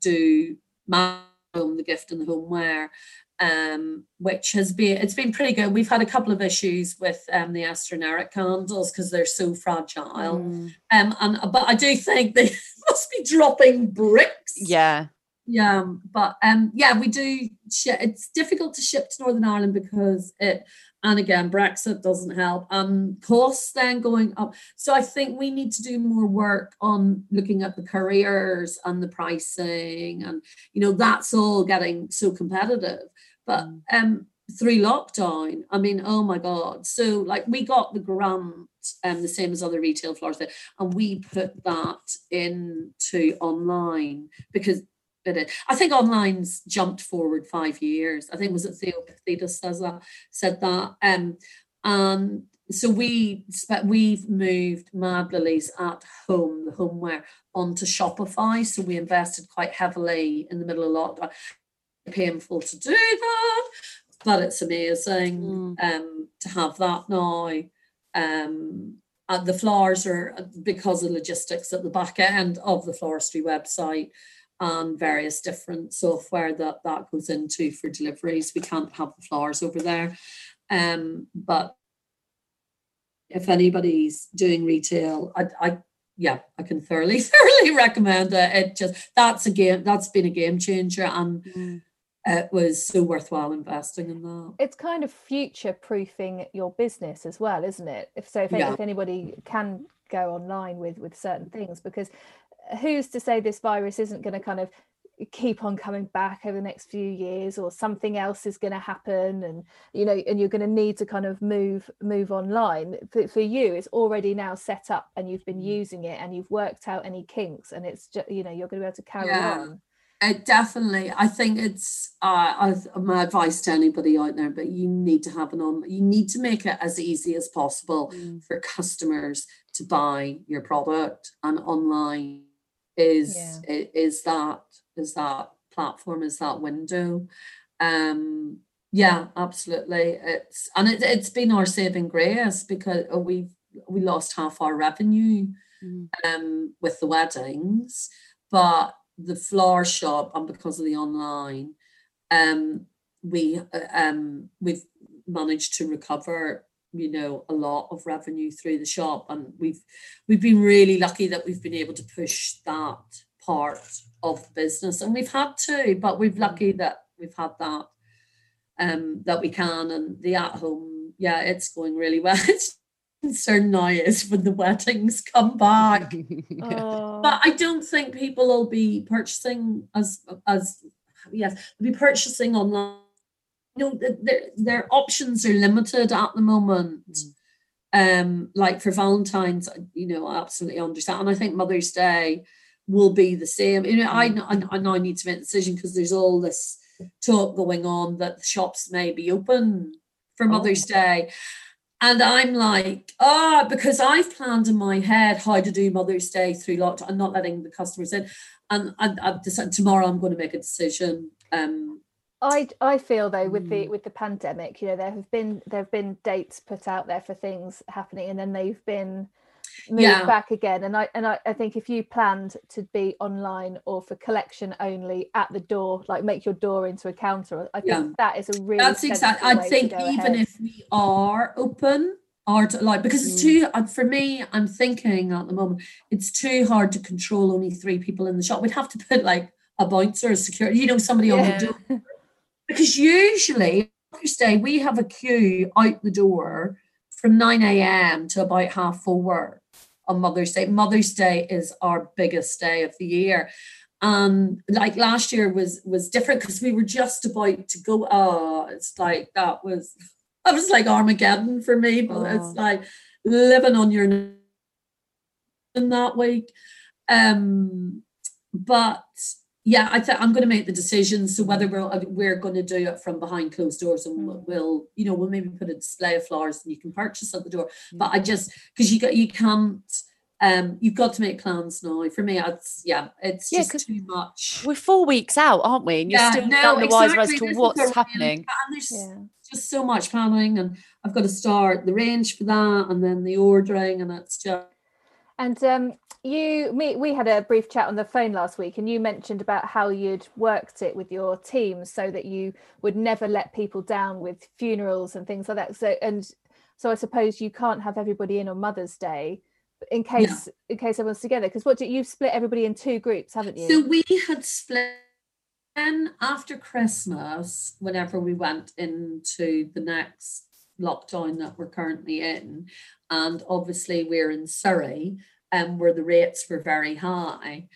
do my home, the gift and the homeware, which has been, it's been pretty good. We've had a couple of issues with the astroneric candles because they're so fragile. But I do think they must be dropping bricks. Yeah. Yeah, but we do. It's difficult to ship to Northern Ireland because it, and again, Brexit doesn't help. Costs then going up. So I think we need to do more work on looking at the careers and the pricing, and that's all getting so competitive. But through lockdown, I mean, oh my God! So we got the grant, the same as other retail florists, and we put that into online because. I think online's jumped forward 5 years. I think was it Theo Thetis said that. So we've moved Mad Lilies at home, the homeware, onto Shopify. So we invested quite heavily in the middle of lockdown. Painful to do that, but it's amazing to have that now. The flowers are, because of logistics, at the back end of the floristry website. And various different software that goes into for deliveries. We can't have the flowers over there. But if anybody's doing retail, I can thoroughly recommend it. It just, that's been a game changer, and it was so worthwhile investing in that. It's kind of future proofing your business as well, isn't it? If anybody can go online with certain things, because who's to say this virus isn't going to kind of keep on coming back over the next few years, or something else is going to happen, and you're going to need to kind of move online. For you, it's already now set up, and you've been using it, and you've worked out any kinks, and it's just, you're going to be able to carry on. Definitely. I think it's my advice to anybody out there, but you need to make it as easy as possible for customers to buy your product, and online is that platform, is that window. Absolutely. It's been our saving grace, because we lost half our revenue with the weddings, but the flower shop, and because of the online, we've managed to recover a lot of revenue through the shop, and we've been really lucky that we've been able to push that part of the business, and we've had to, but we've lucky that we've had that, that we can. And the at home, it's going really well. It's concern now is when the weddings come back. But I don't think people will be purchasing they'll be purchasing online. Their options are limited at the moment. Like for Valentine's, I absolutely understand, and I think Mother's Day will be the same. I now need to make a decision, because there's all this talk going on that the shops may be open for Mother's Day, and I'm like, because I've planned in my head how to do Mother's Day through lockdown. I'm not letting the customers in, and I've decided tomorrow I'm going to make a decision. I feel though with the pandemic, there have been dates put out there for things happening, and then they've been moved back again. And I think if you planned to be online or for collection only at the door, like make your door into a counter, I think that is a really I think even if we are open, because it's too, for me, I'm thinking at the moment, it's too hard to control only 3 people in the shop. We'd have to put a bouncer, a security, somebody on the door. Because usually, Thursday, we have a queue out the door from 9 a.m. to about 4:30 on Mother's Day. Mother's Day is our biggest day of the year. Like last year was different because we were just about to go. Oh, it's like that was like Armageddon for me. But it's like living on your in that week. But yeah, I'm going to make the decision. So whether we're going to do it from behind closed doors, and we'll maybe put a display of flowers and you can purchase at the door. But I just, because you can't. You've got to make plans now. For me, it's just too much. We're 4 weeks out, aren't we? And you're still wiser as to what's happening. And there's just so much planning, and I've got to start the range for that, and then the ordering, and that's just. And we had a brief chat on the phone last week, and you mentioned about how you'd worked it with your team so that you would never let people down with funerals and things like that. So I suppose you can't have everybody in on Mother's Day. In case everyone's together, because you've split everybody in two groups, haven't you? So we had split, and after Christmas, whenever we went into the next lockdown that we're currently in, and obviously we're in Surrey, where the rates were very high.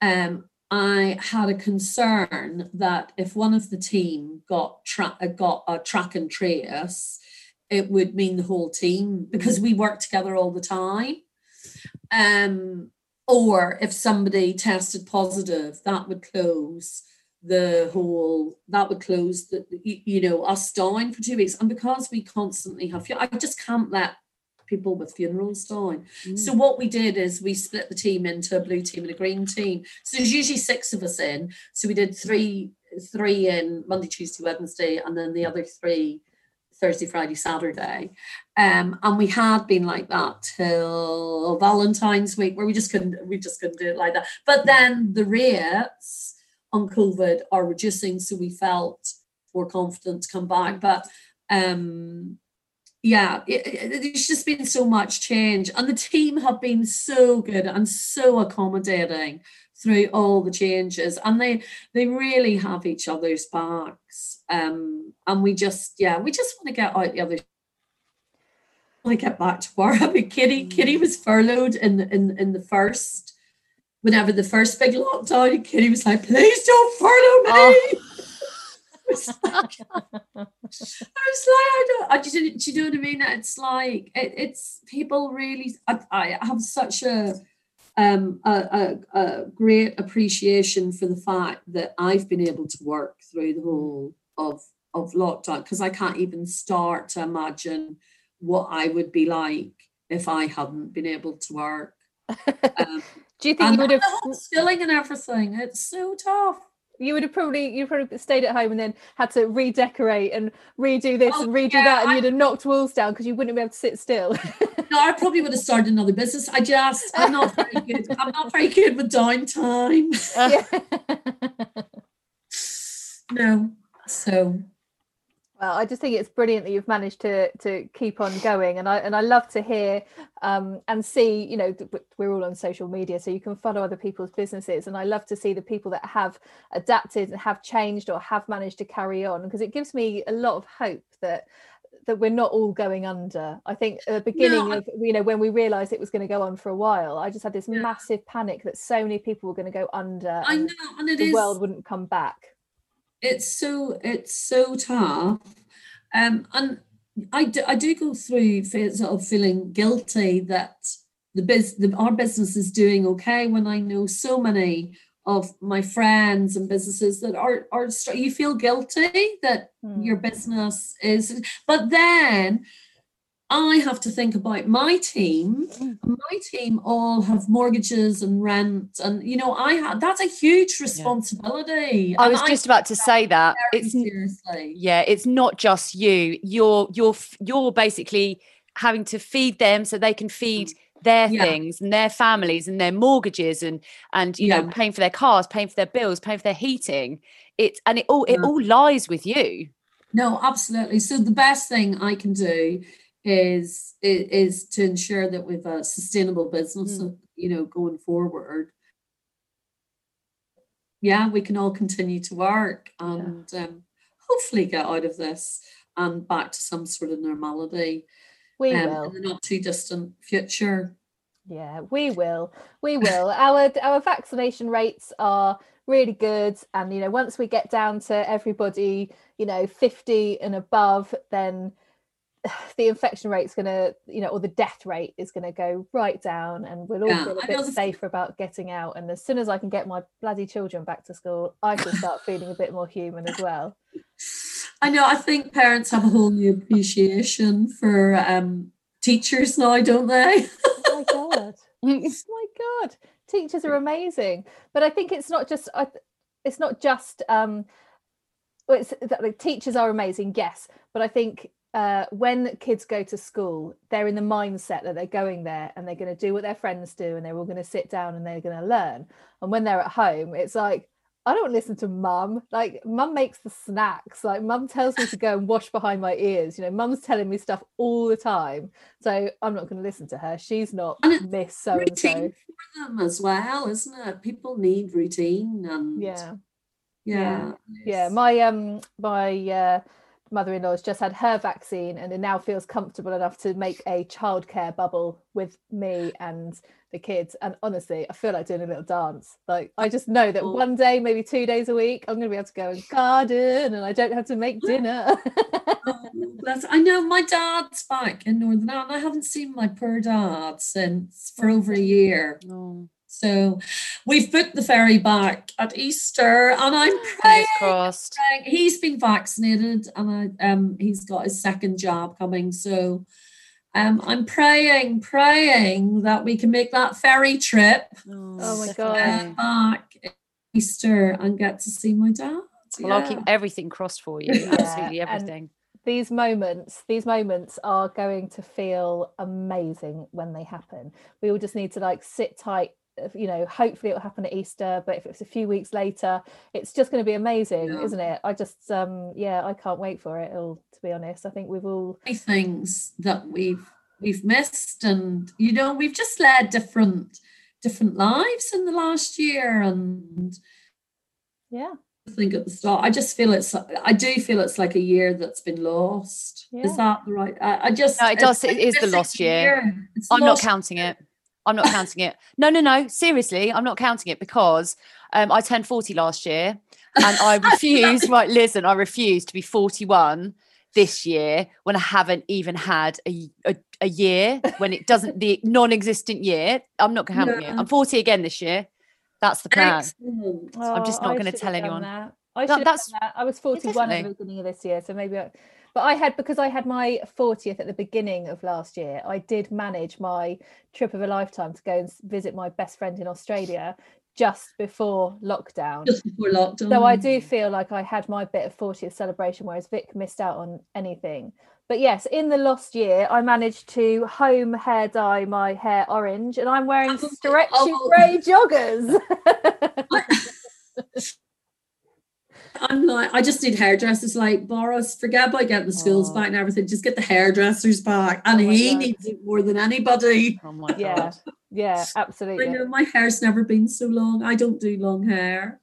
I had a concern that if one of the team got a track and trace, it would mean the whole team, because we work together all the time. Or if somebody tested positive, that would close us down for 2 weeks. And because we constantly have, I just can't let people with funerals down. So what we did is we split the team into a blue team and a green team. So there's usually 6 of us in. So we did three in Monday, Tuesday, Wednesday, and then the other 3 Thursday, Friday, Saturday. And we had been like that till Valentine's week, where we just couldn't do it like that. But then the rates on COVID are reducing, so we felt more confident to come back. But it's just been so much change. And the team have been so good and so accommodating through all the changes, and they really have each other's backs, and we just want to get out the other. We get back to work. I mean, Katie was furloughed in the first, whenever the first big lockdown, and Katie was like, "Please don't furlough me." Do you know what I mean? It's like it's people really. I have such a great appreciation for the fact that I've been able to work through the whole of lockdown, because I can't even start to imagine what I would be like if I hadn't been able to work. Do you think you would have the homeschooling and everything? It's so tough. You would have probably stayed at home and then had to redecorate and redo this and redo that, and you'd have knocked walls down because you wouldn't be able to sit still. No, I probably would have started another business. I'm not very good. I'm not very good with downtime. No. So. Well, I just think it's brilliant that you've managed to keep on going, and I love to hear and see. You know, we're all on social media, so you can follow other people's businesses, and I love to see the people that have adapted and have changed or have managed to carry on, because it gives me a lot of hope that we're not all going under. I think at the beginning of, you know, when we realised it was going to go on for a while, I just had this massive panic that so many people were going to go under. I know, and the world wouldn't come back. It's so tough, and I do go through sort of feeling guilty that our business is doing okay, when I know so many of my friends and businesses that are you feel guilty that your business is, but then I have to think about my team. My team all have mortgages and rent, and you know, that's a huge responsibility. I was just about to say that. It's not just you. You're basically having to feed them so they can feed their things and their families and their mortgages and you know, paying for their cars, paying for their bills, paying for their heating. It all lies with you. No, absolutely. So the best thing I can do is to ensure that we've a sustainable business, you know, going forward. Yeah, we can all continue to work and hopefully get out of this and back to some sort of normality. We will in the not too distant future. Yeah, we will. We will. Our vaccination rates are really good, and you know, once we get down to everybody, you know, 50 and above, then the infection rate's gonna, you know, or the death rate is gonna go right down, and we'll all feel a bit safer about getting out. And as soon as I can get my bloody children back to school, I can start feeling a bit more human as well. I know. I think parents have a whole new appreciation for teachers now, don't they? Oh my god! Teachers are amazing, but I think it's not just. It's not just. It's that the teachers are amazing, yes, but I think. When kids go to school, they're in the mindset that they're going there and they're going to do what their friends do and they're all going to sit down and they're going to learn. And when they're at home, it's like, I don't listen to mum. Like, mum makes the snacks. Like, mum tells me to go and wash behind my ears. You know, mum's telling me stuff all the time. So I'm not going to listen to her. She's not Miss So-and-so. Routine for them as well, isn't it? People need routine. And Yeah. My mother-in-law's just had her vaccine and it now feels comfortable enough to make a childcare bubble with me and the kids, and honestly I feel like doing a little dance. Like, I just know that one day, maybe 2 days a week, I'm gonna be able to go and garden and I don't have to make dinner. I know, my dad's back in Northern Ireland. I haven't seen my poor dad since for over a year. So we've booked the ferry back at Easter, and I'm praying. He's been vaccinated, and he's got his second jab coming. So I'm praying that we can make that ferry trip. Oh my god! Back at Easter and get to see my dad. Well, I'll keep everything crossed for you. Absolutely everything. And these moments are going to feel amazing when they happen. We all just need to like sit tight. You know, hopefully it'll happen at Easter, but if it's a few weeks later, it's just going to be amazing, isn't it? I just I can't wait for it all, to be honest. I think we've all things that we've missed, and you know, we've just led different lives in the last year, and I think at the start, I do feel it's like a year that's been lost. Is that the right? It is the lost year. I'm not counting it. No. Seriously, I'm not counting it because I turned 40 last year and I refuse, right, listen, I refuse to be 41 this year when I haven't even had a year, when it doesn't, the non-existent year. I'm not going to count it. I'm 40 again this year. That's the plan. Excellent. I'm just not going to tell anyone. I should have done that. I was 41 at the beginning of this year, so maybe because I had my 40th at the beginning of last year, I did manage my trip of a lifetime to go and visit my best friend in Australia just before lockdown. So I do feel like I had my bit of 40th celebration, whereas Vic missed out on anything. But yes, in the lost year, I managed to home hair dye my hair orange, and I'm wearing stretchy grey joggers. I'm like, I just need hairdressers. Like, Boris, forget about getting the schools back and everything. Just get the hairdressers back, and he needs it more than anybody. Oh my god! Yeah, absolutely. I know, my hair's never been so long. I don't do long hair.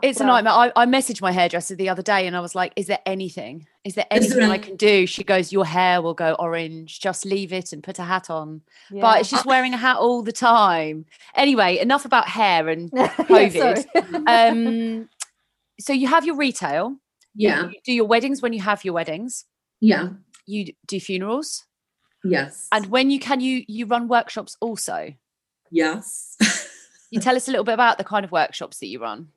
It's a nightmare. I messaged my hairdresser the other day, and I was like, "Is there anything I can do?" She goes, "Your hair will go orange. Just leave it and put a hat on." Yeah. But it's just wearing a hat all the time. Anyway, enough about hair and COVID. Yeah, so you have your retail. Yeah. You do your weddings when you have your weddings. Yeah. You do funerals. Yes. And when you can, you run workshops also. Yes. You tell us a little bit about the kind of workshops that you run.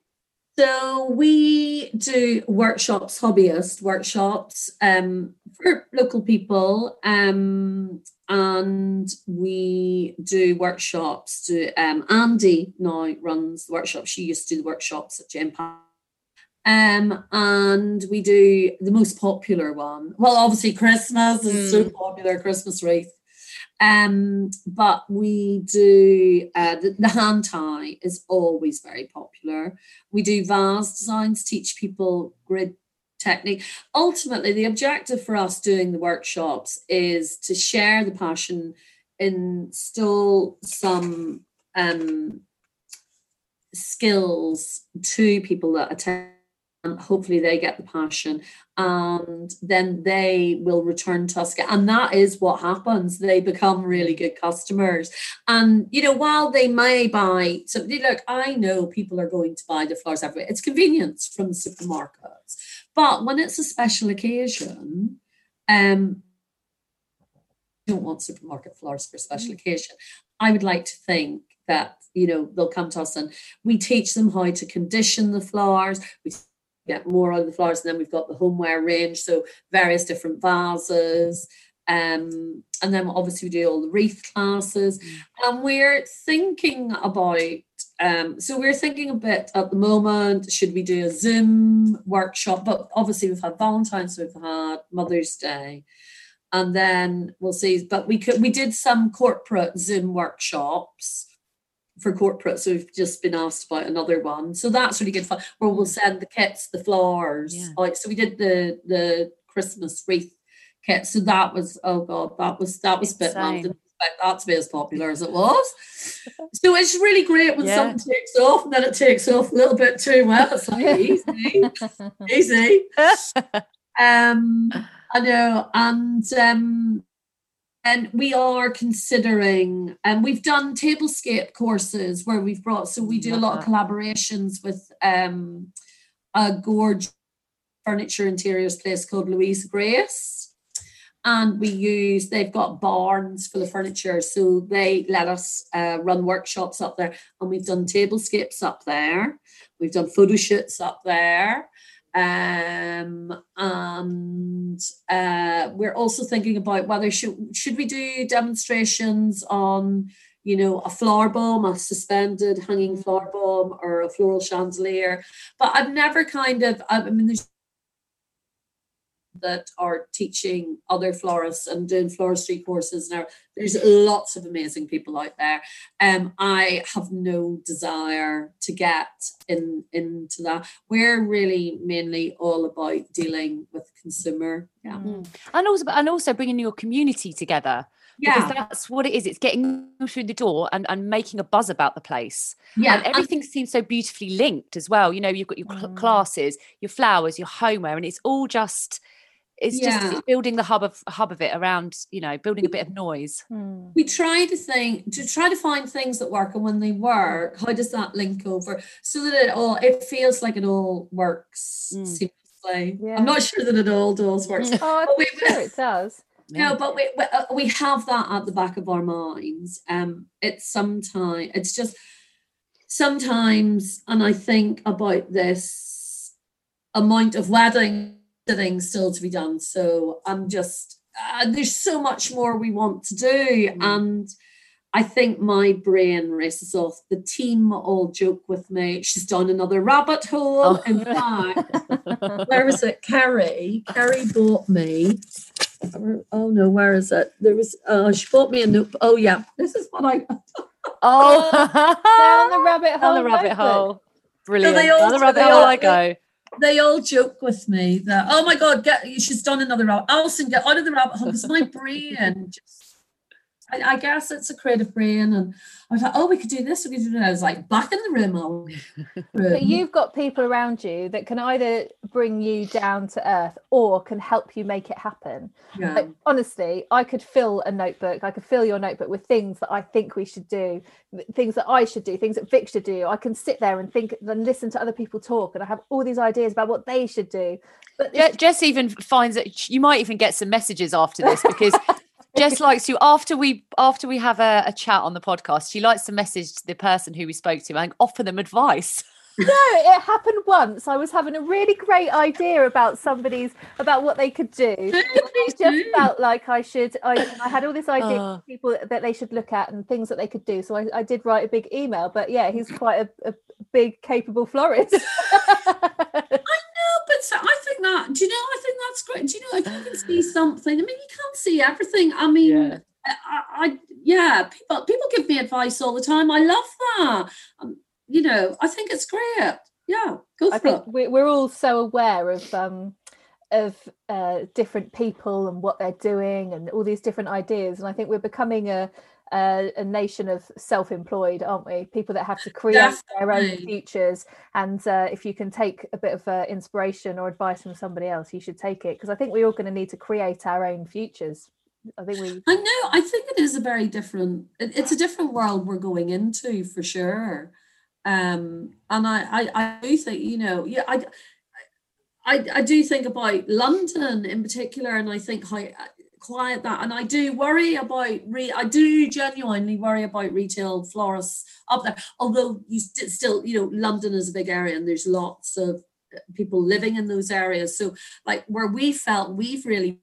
So we do workshops, hobbyist workshops, for local people, and we do workshops to Andy now runs the workshops. She used to do the workshops at Jane Packer. And we do the most popular one. Well, obviously Christmas is so popular, Christmas wreath. But we do the hand tie is always very popular. We do vase designs, teach people grid technique. Ultimately, the objective for us doing the workshops is to share the passion, instill some skills to people that attend. Hopefully they get the passion, and then they will return to us. And that is what happens. They become really good customers. And, you know, while they may buy something, look, I know people are going to buy the flowers everywhere. It's convenience from the supermarkets. But when it's a special occasion, I don't want supermarket flowers for a special occasion. I would like to think that, you know, they'll come to us and we teach them how to condition the flowers. We get more out of the flowers, and then we've got the homeware range, so various different vases, and then obviously we do all the wreath classes, and we're thinking about so we're thinking a bit at the moment, should we do a Zoom workshop? But obviously we've had Valentine's, we've had Mother's Day, and then we'll see. But we did some corporate Zoom workshops for corporate, so we've just been asked about another one, so that's really good fun, where we'll send the kits, the flowers, like, so we did the Christmas wreath kit, so that was, oh god, that was a bit mad. Didn't expect that to be as popular as it was. So it's really great when something takes off, and then it takes off a little bit too well. It's like easy I know. And and we are considering, and we've done tablescape courses where we've brought, so we do a lot of collaborations with a gorgeous furniture interiors place called Louise Grace. And they've got barns for the furniture. So they let us run workshops up there. And we've done tablescapes up there. We've done photo shoots up there. And we're also thinking about whether should we do demonstrations on, you know, a flower bomb, a suspended hanging flower bomb, or a floral chandelier. But I've never kind of, I mean, there's that are teaching other florists and doing floristry courses now. There's lots of amazing people out there. I have no desire to get into that. We're really mainly all about dealing with consumer. And also bringing your community together. Because that's what it is. It's getting through the door and making a buzz about the place. Yeah. And everything seems so beautifully linked as well. You know, you've got your classes, your flowers, your homeware, and it's all just... It's building the hub of it around, you know, building a bit of noise. We try to find things that work, and when they work, how does that link over so that it feels like it all works seamlessly. I'm not sure that it all does work. Sure it does. No, but we have that at the back of our minds. Sometimes, and I think about this amount of weddings things still to be done, so I'm just there's so much more we want to do, and I think my brain races off. The team all joke with me, she's down another rabbit hole. In fact, where is it? Carrie bought me, oh no, where is it? There was she bought me a note. Oh yeah, this is what I down the rabbit hole. Brilliant. So down the rabbit hole I go. They all joke with me that, oh my God, she's done another rabbit. Alison, get out of the rabbit hole, because my brain just, I guess it's a creative brain, and I was like, oh, we could do this, we could do that. I was like, back in the room. But you've got people around you that can either bring you down to earth or can help you make it happen. Yeah. Like, honestly, I could fill your notebook with things that I think we should do, things that I should do, things that Vic should do. I can sit there and think and listen to other people talk, and I have all these ideas about what they should do. But Jess even finds that you might even get some messages after this, because Jess likes to, after we have a chat on the podcast, she likes to message the person who we spoke to and offer them advice. No, it happened once. I was having a really great idea about what they could do. I just felt like I had all this idea of people that they should look at and things that they could do. So I did write a big email, but yeah, he's quite a big, capable florist. So I think that, I think that's great. Do you know, if you can see something, I mean, you can't see everything. I mean, people give me advice all the time. I love that. I think it's great. Yeah, go for it. We're all so aware of different people and what they're doing and all these different ideas. And I think we're becoming a a nation of self-employed, aren't we? People that have to create their own futures. And if you can take a bit of inspiration or advice from somebody else, you should take it, because I think we're all going to need to create our own futures. I think it is a very different, it's a different world we're going into, for sure. And I do think, you know, yeah, I do think about London in particular, and I think how quiet that, and I do worry about I do genuinely worry about retail florists up there, although you still, you know, London is a big area and there's lots of people living in those areas, so like where we felt we've really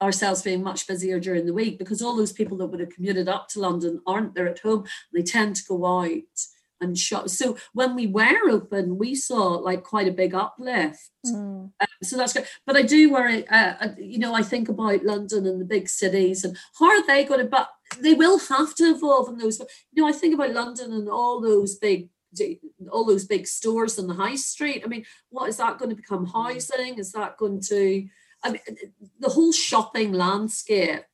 ourselves being much busier during the week, because all those people that would have commuted up to London aren't, they're at home, they tend to go out and shop. So when we were open, we saw like quite a big uplift. So that's good. But I do worry, you know, I think about London and the big cities and how are they going to, but they will have to evolve in those, you know, I think about London and all those big stores on the high street. I mean, what is that going to become? Housing? Is that going to, I mean, the whole shopping landscape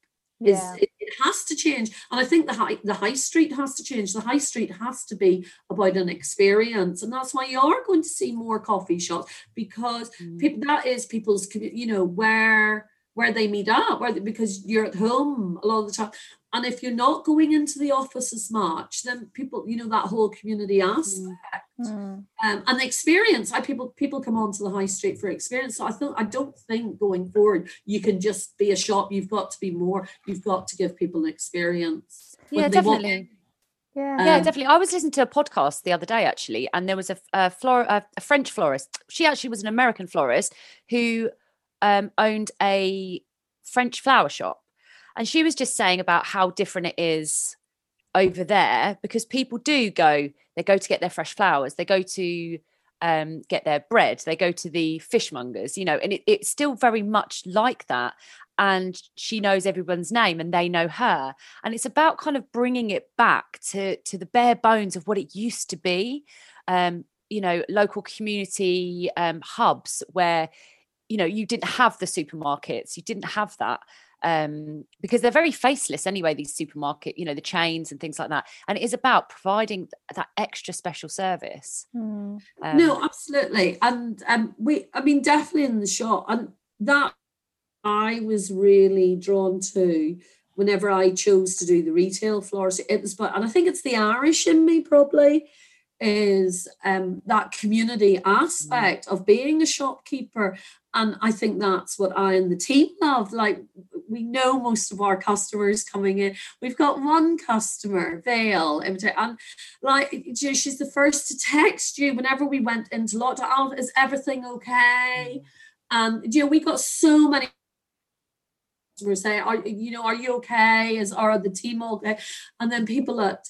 is, it has to change. And I think the high street has to change. The high street has to be about an experience. And that's why you are going to see more coffee shops, because people, that is people's, you know, where they meet up, because you're at home a lot of the time. And if you're not going into the office as much, then people, you know, that whole community aspect and the experience. People come onto the high street for experience. So I don't think going forward you can just be a shop. You've got to be more. You've got to give people an experience. Yeah, definitely. Yeah, definitely. I was listening to a podcast the other day, actually, and there was a French florist. She actually was an American florist who owned a French flower shop. And she was just saying about how different it is over there, because people do go, they go to get their fresh flowers, they go to get their bread, they go to the fishmongers, you know, and it's still very much like that. And she knows everyone's name and they know her. And it's about kind of bringing it back to the bare bones of what it used to be, you know, local community hubs where, you know, you didn't have the supermarkets, you didn't have that. Because they're very faceless anyway, these supermarket, you know, the chains and things like that. And it is about providing that extra special service. No, absolutely. And we definitely in the shop, and that I was really drawn to whenever I chose to do the retail florist. It was, but, and I think it's the Irish in me probably, is that community aspect of being a shopkeeper. And I think that's what I and the team love. Like, we know most of our customers coming in. We've got one customer, Vale, and like, she's the first to text you whenever we went into lockdown. Oh, is everything okay? You know, we got so many customers saying, are you okay? Are the team okay? And then people at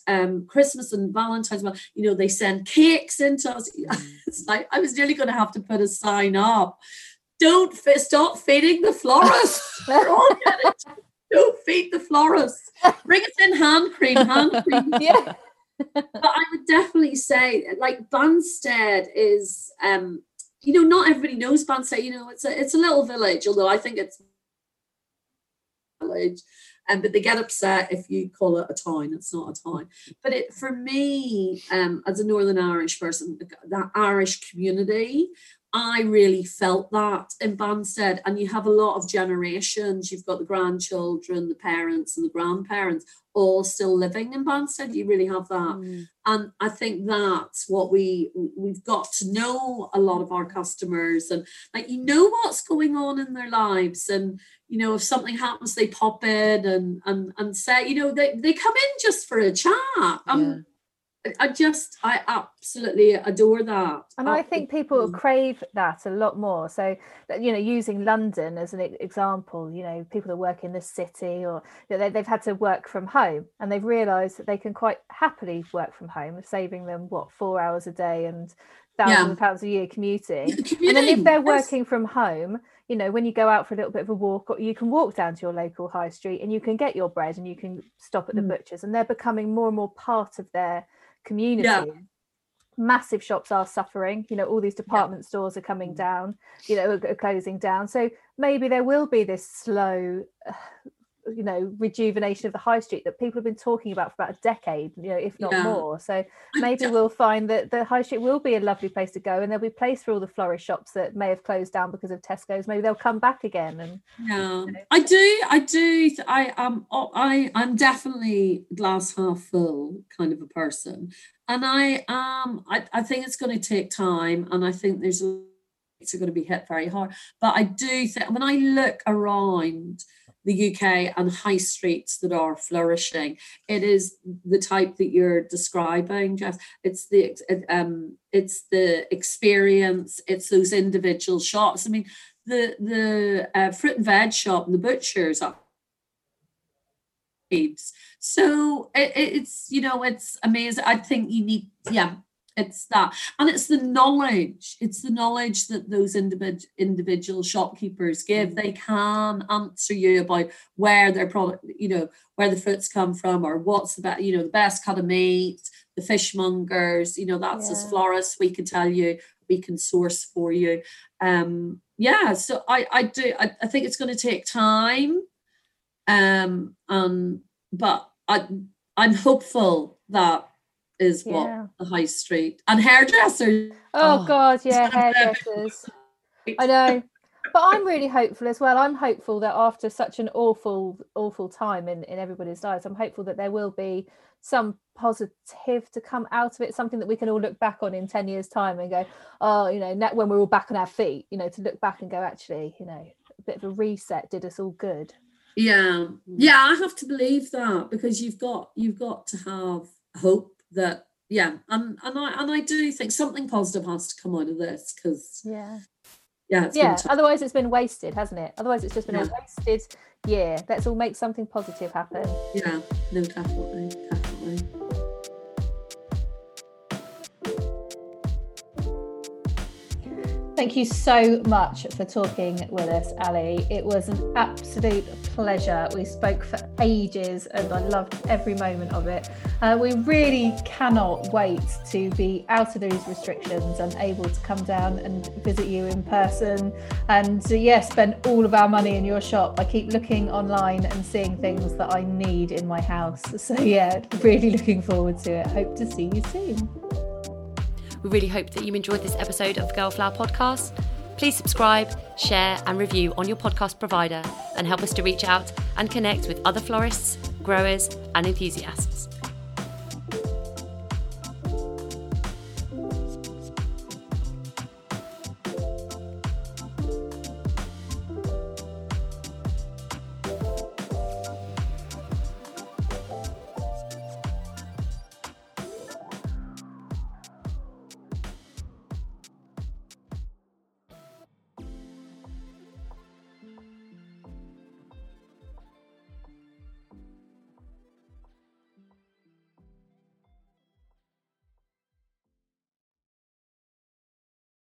Christmas and Valentine's, you know, they send cakes into us. It's like, I was nearly going to have to put a sign up. Don't stop feeding the florist. We're all getting it. Don't feed the florist. Bring us in hand cream. Yeah. But I would definitely say, like, Banstead is, you know, not everybody knows Banstead. You know, it's a little village, although I think it's a village. But they get upset if you call it a town. It's not a town. But it, for me, as a Northern Irish person, that Irish community, I really felt that in Banstead. And you have a lot of generations. You've got the grandchildren, the parents and the grandparents all still living in Banstead. You really have that. And I think that's what we've got to know a lot of our customers, and like, you know, what's going on in their lives. And, you know, if something happens, they pop in and say, you know, they come in just for a chat. I absolutely adore that. And I think people crave that a lot more. So, you know, using London as an example, you know, people that work in the city, or you know, they've had to work from home, and they've realised that they can quite happily work from home, saving them, 4 hours a day and thousands of pounds a year commuting. And then if they're working from home, you know, when you go out for a little bit of a walk, you can walk down to your local high street and you can get your bread and you can stop at the butchers, and they're becoming more and more part of their community. Massive shops are suffering, you know, all these department stores are coming down, you know, are closing down, so maybe there will be this slow you know, rejuvenation of the high street that people have been talking about for about a decade, you know, if not more. So maybe we'll find that the high street will be a lovely place to go, and there'll be a place for all the florist shops that may have closed down because of Tesco's. Maybe they'll come back again. And you know. I'm definitely glass half full kind of a person, and I think it's going to take time, and I think there's are going to be hit very hard. But I do think, when I look around the UK and high streets that are flourishing, it is the type that you're describing, Jeff. It's the experience. It's those individual shops. I mean, the fruit and veg shop and the butchers are. So it's you know, it's amazing. I think you need It's that, and it's the knowledge. It's the knowledge that those individual shopkeepers give. They can answer you about where their product, you know, where the fruits come from, or what's the best, you know, the best cut of meat. The fishmongers, you know, that's as florists, we can tell you, we can source for you. So I think it's going to take time, but I'm hopeful that. Is what the high street and hairdressers. Oh God, yeah, hairdressers. I know, but I'm really hopeful as well. I'm hopeful that after such an awful time in everybody's lives, I'm hopeful that there will be some positive to come out of it, something that we can all look back on in 10 years time and go, oh, you know, when we're all back on our feet, you know, to look back and go, actually, you know, a bit of a reset did us all good. I have to believe that, because you've got to have hope that and I do think something positive has to come out of this, because otherwise it's been wasted, hasn't it? Otherwise it's just been a wasted year. Let's all make something positive happen. Definitely. Thank you so much for talking with us, Ali. It was an absolute pleasure. We spoke for ages and I loved every moment of it. We really cannot wait to be out of these restrictions and able to come down and visit you in person and spend all of our money in your shop. I keep looking online and seeing things that I need in my house. So really looking forward to it. Hope to see you soon. We really hope that you enjoyed this episode of Girlflower Podcast. Please subscribe, share and review on your podcast provider, and help us to reach out and connect with other florists, growers and enthusiasts.